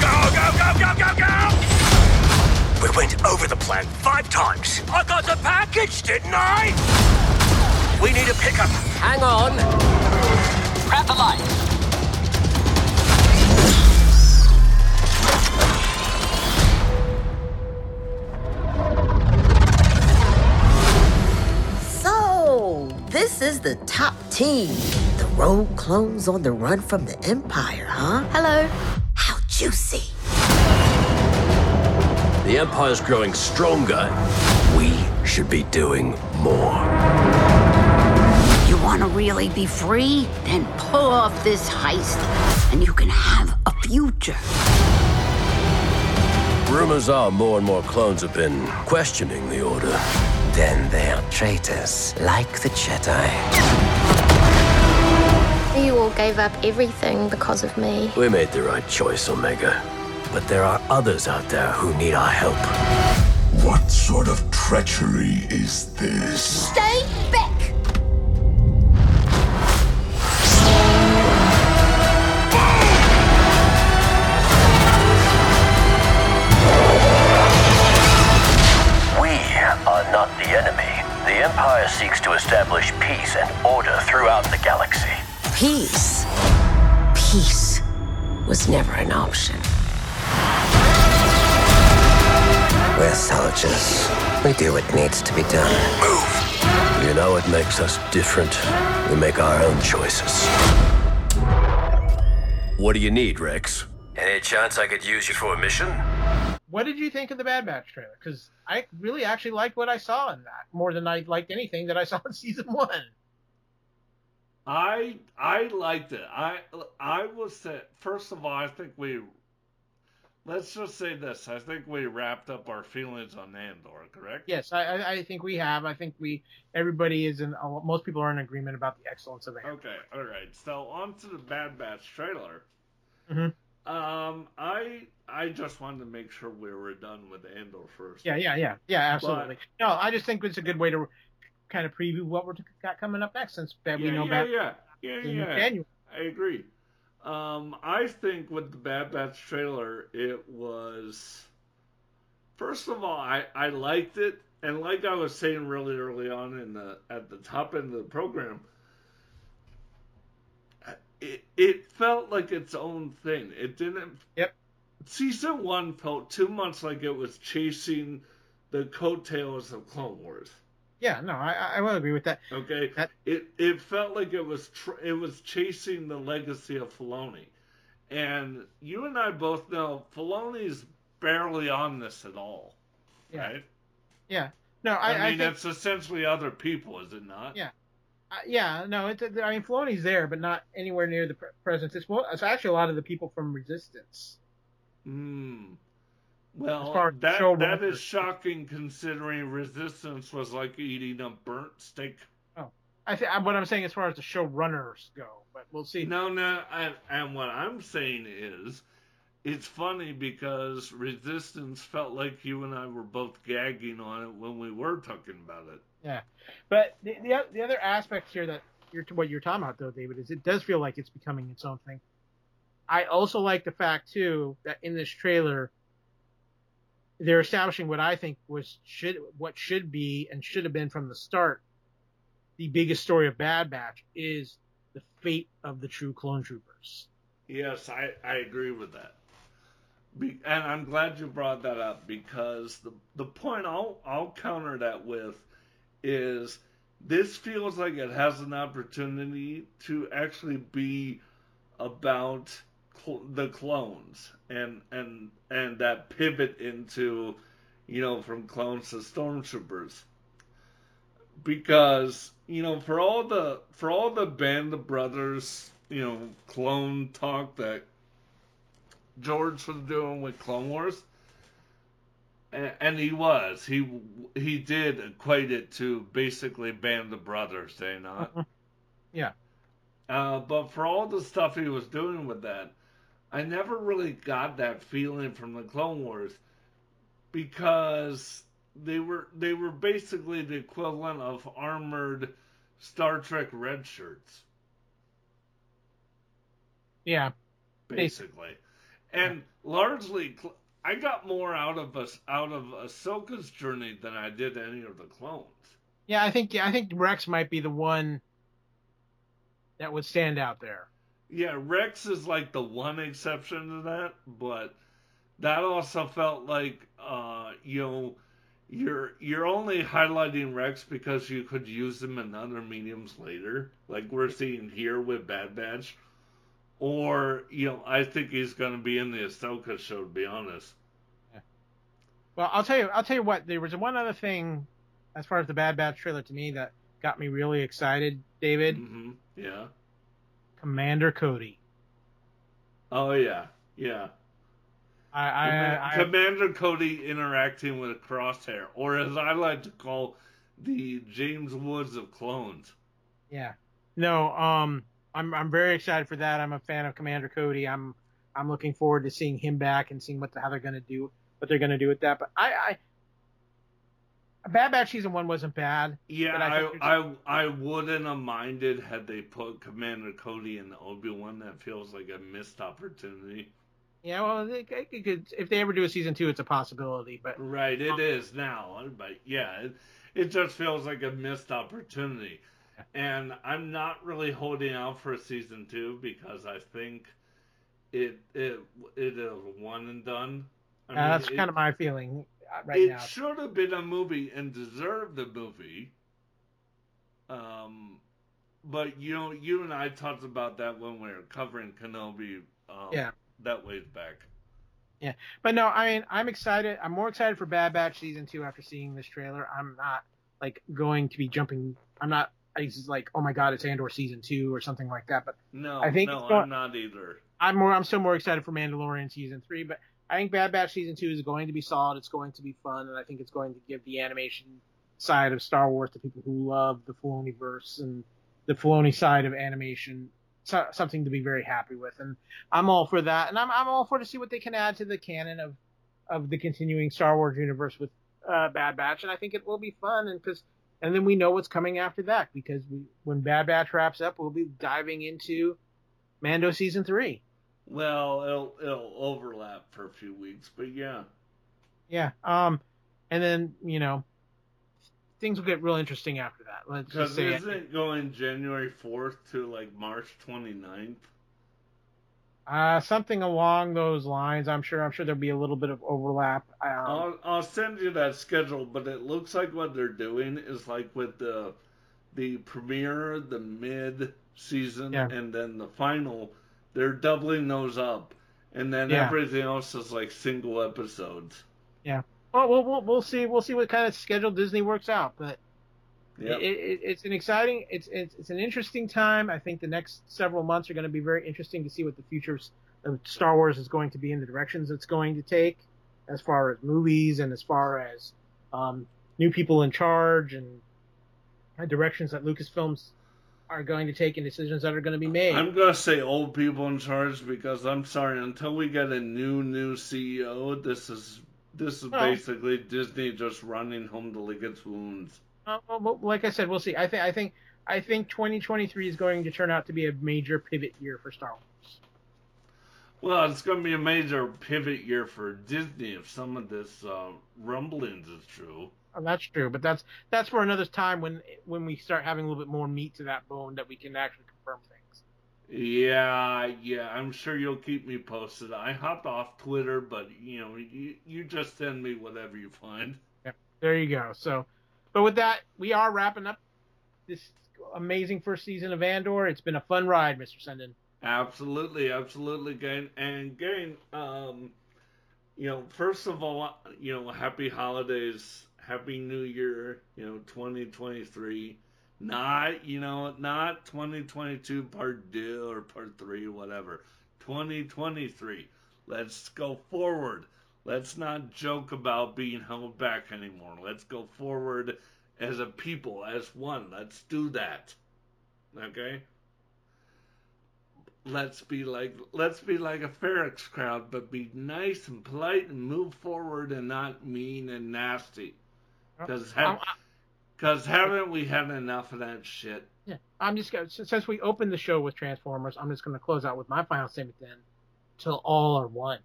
Go, go, go, go, go, go! We went over the plan five times. I got the package, didn't I? We need a pickup. Hang on. Grab the light. This is the top team. The rogue clones on the run from the Empire, huh? Hello. How juicy. The Empire's growing stronger. We should be doing more. You want to really be free? Then pull off this heist, and you can have a future. Rumors are more and more clones have been questioning the Order. Then they're traitors, like the Jedi. You all gave up everything because of me. We made the right choice, Omega. But there are others out there who need our help. What sort of treachery is this? Stay back! Empire seeks to establish peace and order throughout the galaxy. Peace? Peace was never an option. We're soldiers. We do what needs to be done. Move! You know what makes us different? We make our own choices. What do you need, Rex? Any chance I could use you for a mission? What did you think of the Bad Batch trailer? Because I really actually liked what I saw in that more than I liked anything that I saw in season one. I I liked it. I I was the, first of all, I think we let's just say this. I think we wrapped up our feelings on Andor, correct? Yes, I I think we have. I think we everybody is in. Most people are in agreement about the excellence of Andor. Okay, all right. So on to the Bad Batch trailer. Mm-hmm. Um, I I just wanted to make sure we were done with Andor first. Yeah, yeah, yeah, yeah, absolutely. But, no, I just think it's a good way to kind of preview what we're got coming up next, since we yeah, know yeah, yeah, yeah, yeah. January. I agree. Um, I think with the Bad Batch trailer, it was first of all, I, I liked it, and like I was saying really early on in the at the top end of the program. It, it felt like its own thing. It didn't... Yep. Season one felt too much like it was chasing the coattails of Clone Wars. Yeah, no, I I will agree with that. Okay? That... It it felt like it was tr- it was chasing the legacy of Filoni. And you and I both know Filoni's barely on this at all. Yeah. Right? Yeah. No, I, I mean, I think... it's essentially other people, is it not? Yeah. Uh, yeah, no, it's, I mean, Filoni's there, but not anywhere near the pre- presence. It's, well, it's actually a lot of the people from Resistance. Mm. Well, that, that is shocking considering Resistance was like eating a burnt steak. Oh, I th- what I'm saying as far as the showrunners go, but we'll see. No, no, I, and what I'm saying is, it's funny because Resistance felt like you and I were both gagging on it when we were talking about it. Yeah, but the, the the other aspect here that you're what you're talking about though, David, is it does feel like it's becoming its own thing. I also like the fact too that in this trailer, they're establishing what I think was should what should be and should have been from the start. The biggest story of Bad Batch is the fate of the true clone troopers. Yes, I, I agree with that. Be, and I'm glad you brought that up because the the point I'll I'll counter that with. Is this feels like it has an opportunity to actually be about cl- the clones and and and that pivot into, you know, from clones to stormtroopers. Because, you know, for all the for all the Band of Brothers, you know, clone talk that George was doing with Clone Wars, And he was. He he did equate it to basically Band of Brothers, they not? Yeah. Uh, but for all the stuff he was doing with that, I never really got that feeling from the Clone Wars because they were they were basically the equivalent of armored Star Trek red shirts. Yeah. Basically. Yeah. And largely... Cl- I got more out of us out of Ahsoka's journey than I did any of the clones. Yeah, I think I think Rex might be the one that would stand out there. Yeah, Rex is like the one exception to that, but that also felt like uh, you know, you're you're only highlighting Rex because you could use him in other mediums later, like we're seeing here with Bad Batch. Or, you know, I think he's going to be in the Ahsoka show, to be honest. Yeah. Well, I'll tell you, I'll tell you what. There was one other thing, as far as the Bad Batch trailer to me, that got me really excited, David. Mm-hmm. Yeah. Commander Cody. Oh yeah, yeah. I, I, Commander I, Cody interacting with a crosshair, or as I like to call, the James Woods of clones. Yeah. No. Um. I'm I'm very excited for that. I'm a fan of Commander Cody. I'm I'm looking forward to seeing him back and seeing what the, how they're going to do what they're going to do with that. But I, I Bad Batch season one wasn't bad. Yeah, I I, just... I I wouldn't have minded had they put Commander Cody in the Obi-Wan. That feels like a missed opportunity. Yeah, well, it, it could, if they ever do a season two, it's a possibility. But right, it um, is now. But yeah, it, it just feels like a missed opportunity. And I'm not really holding out for season two because I think it it it is one and done. I yeah, mean, that's it, kind of my feeling right it now. It should have been a movie and deserved a movie. Um, but you know, you and I talked about that when we were covering Kenobi. Um, yeah. That way back. Yeah, but no, I mean, I'm excited. I'm more excited for Bad Batch season two after seeing this trailer. I'm not like going to be jumping. I'm not. It's like, oh my God, it's Andor season two or something like that. But no, I think no, going, I'm not either. I'm more, I'm still more excited for Mandalorian season three. But I think Bad Batch season two is going to be solid. It's going to be fun, and I think it's going to give the animation side of Star Wars to people who love the Filoniverse and the Filoni side of animation so, something to be very happy with. And I'm all for that, and I'm I'm all for to see what they can add to the canon of of the continuing Star Wars universe with uh, Bad Batch, and I think it will be fun, and because. And then we know what's coming after that because we, when Bad Batch wraps up, we'll be diving into Mando season three. Well, it'll it'll overlap for a few weeks, but yeah, yeah. Um, and then you know, things will get real interesting after that. Let's just say isn't it going January fourth to like March twenty-ninth? Uh, something along those lines. I'm sure. I'm sure there'll be a little bit of overlap. Um, I'll, I'll send you that schedule, but it looks like what they're doing is like with the the premiere, the mid season, yeah. and then the final. They're doubling those up, and then yeah. everything else is like single episodes. Yeah. Well, we'll we'll, we'll see. We'll see what kind of schedule Disney works out, but yep. it, it, it's an exciting. It's, it's it's an interesting time. I think the next several months are going to be very interesting to see what the future of Star Wars is going to be and the directions it's going to take, as far as movies and as far as um, new people in charge and directions that Lucasfilms are going to take and decisions that are going to be made. I'm going to say old people in charge because I'm sorry, until we get a new new C E O, this is this is oh. basically Disney just running home to lick its wounds. Uh, well, like I said, we'll see. I think I think I think twenty twenty-three is going to turn out to be a major pivot year for Star Wars. Well, it's going to be a major pivot year for Disney if some of this uh, rumblings is true. Oh, that's true, but that's that's for another time when when we start having a little bit more meat to that bone that we can actually confirm things. Yeah, yeah, I'm sure you'll keep me posted. I hopped off Twitter, but you know, you, you just send me whatever you find. Yep. There you go. So. But with that, we are wrapping up this amazing first season of Andor. It's been a fun ride, Mister Senden. Absolutely, absolutely, Gain. And Gain, um, you know, first of all, you know, happy holidays, happy New Year, you know, twenty twenty-three. Not, you know, not twenty twenty-two part two or part three, whatever. twenty twenty-three. Let's go forward. Let's not joke about being held back anymore. Let's go forward as a people, as one. Let's do that. Okay? Let's be like let's be like a Ferrex crowd, but be nice and polite and move forward and not mean and nasty. Because ha- haven't we had enough of that shit? Yeah, I'm just gonna, since we opened the show with Transformers, I'm just going to close out with my final statement then. Till all are one.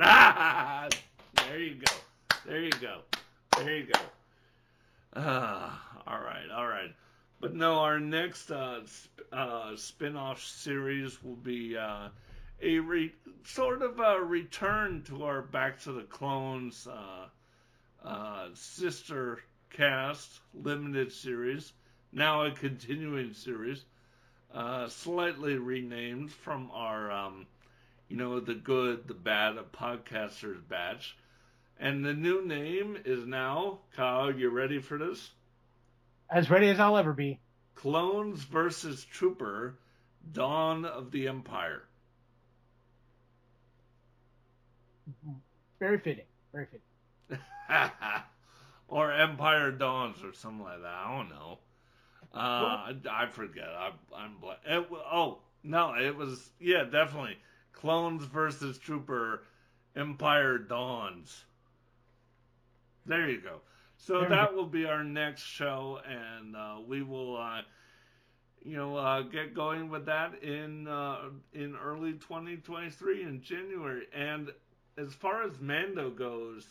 Ah, there you go. There you go. There you go. Uh, all right, all right. But no, our next uh, sp- uh, spin-off series will be uh, a re- sort of a return to our Back to the Clones uh, uh, sister cast limited series, now a continuing series, uh, slightly renamed from our, um, you know, the good, the bad, a podcaster's batch. And the new name is now, Kyle, you ready for this? As ready as I'll ever be. Clones versus Trooper, Dawn of the Empire. Very fitting. Very fitting. Or Empire Dawns or something like that. I don't know. Uh, I, I forget. I, I'm black. It, oh, no, it was, yeah, definitely. Clones versus Trooper, Empire Dawns. There you go. So that will be our next show, and uh, we will, uh, you know, uh, get going with that in uh, in early twenty twenty-three in January. And as far as Mando goes,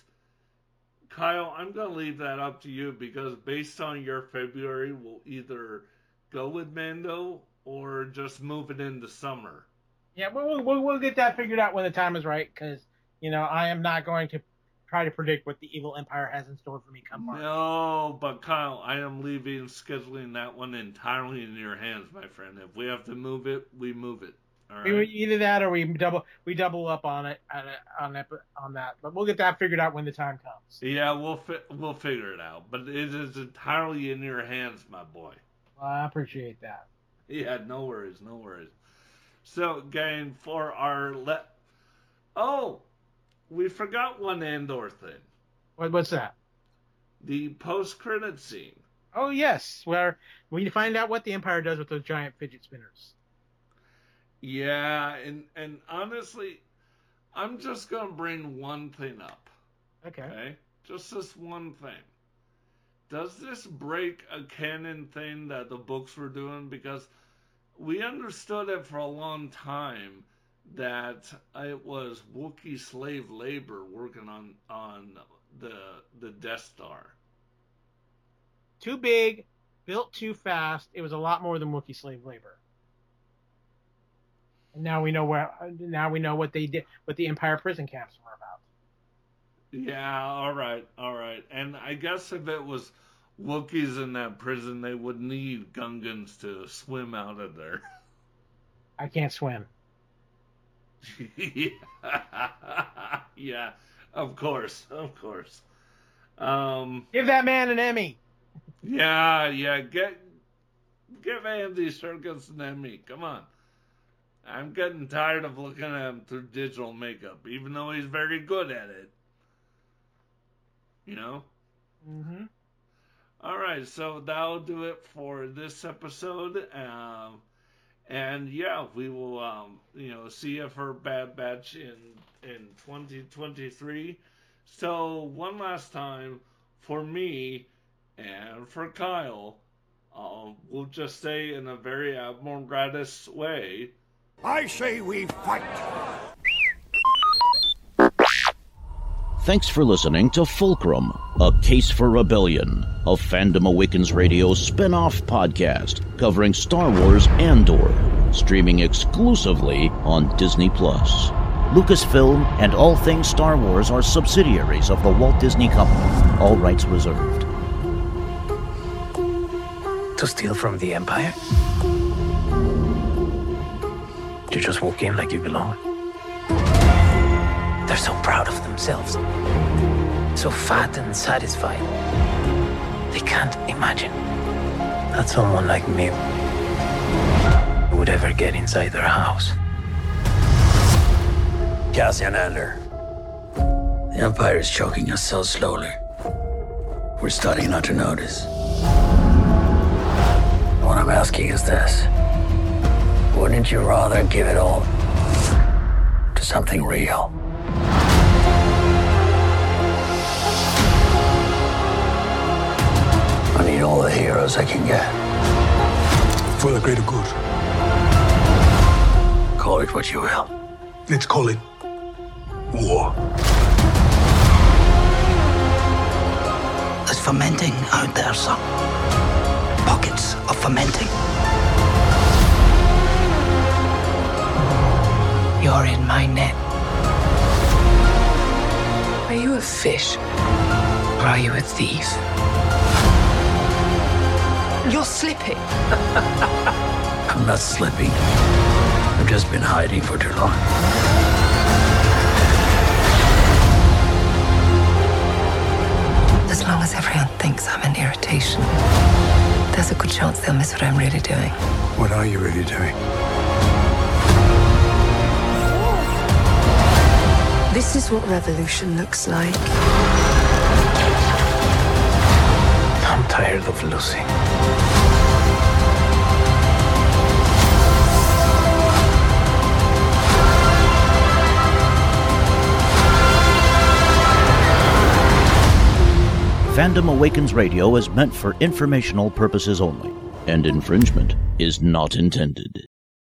Kyle, I'm going to leave that up to you because based on your February, we'll either go with Mando or just move it into summer. Yeah, we'll we'll, we'll get that figured out when the time is right because, you know, I am not going to try to predict what the evil empire has in store for me come March. No, but Kyle, I am leaving scheduling that one entirely in your hands, my friend. If we have to move it, we move it. All right. We, either that or we double we double up on it on it, on that. But we'll get that figured out when the time comes. Yeah, we'll fi- we'll figure it out. But it is entirely in your hands, my boy. Well, I appreciate that. Yeah, no worries, no worries. So, again, for our le- oh. We forgot one Andor thing. What, what's that? The post-credit scene. Oh, yes, where we find out what the Empire does with those giant fidget spinners. Yeah, and, and honestly, I'm just going to bring one thing up. Okay. okay. Just this one thing. Does this break a canon thing that the books were doing? Because we understood it for a long time. That it was Wookiee slave labor working on, on the the Death Star. Too big, built too fast. It was a lot more than Wookiee slave labor. And now we know where. Now we know what they did, what the Empire prison camps were about. Yeah. All right. All right. And I guess if it was Wookiees in that prison, they would need Gungans to swim out of there. I can't swim. yeah. yeah, of course, of course. Um, give that man an Emmy. yeah, yeah. Get give Andy Serkis an Emmy. Come on. I'm getting tired of looking at him through digital makeup, even though he's very good at it. You know. Mm-hmm. All right, so that'll do it for this episode. Um. And yeah, we will, um, you know, see you for Bad Batch in in twenty twenty-three. So one last time, for me and for Kyle, uh, we'll just say in a very Admiral Gratis way, I say we fight. Thanks for listening to Fulcrum, A Case for Rebellion, a Fandom Awakens Radio spin-off podcast covering Star Wars Andor, streaming exclusively on Disney Plus. Lucasfilm and all things Star Wars are subsidiaries of the Walt Disney Company, all rights reserved. To steal from the Empire? To just walk in like you belong? They're so proud of themselves, so fat and satisfied. They can't imagine that someone like me would ever get inside their house. Cassian Andor. The Empire is choking us so slowly. We're starting not to notice. What I'm asking is this. Wouldn't you rather give it all to something real? I need all the heroes I can get. For the greater good. Call it what you will. Let's call it war. There's fermenting out there, son. Pockets of fermenting. You're in my net. Are you a fish? Or are you a thief? You're slipping. I'm not slipping. I've just been hiding for too long. As long as everyone thinks I'm an irritation, there's a good chance they'll miss what I'm really doing. What are you really doing? This is what revolution looks like. I'm tired of losing. Fandom Awakens Radio is meant for informational purposes only, and infringement is not intended.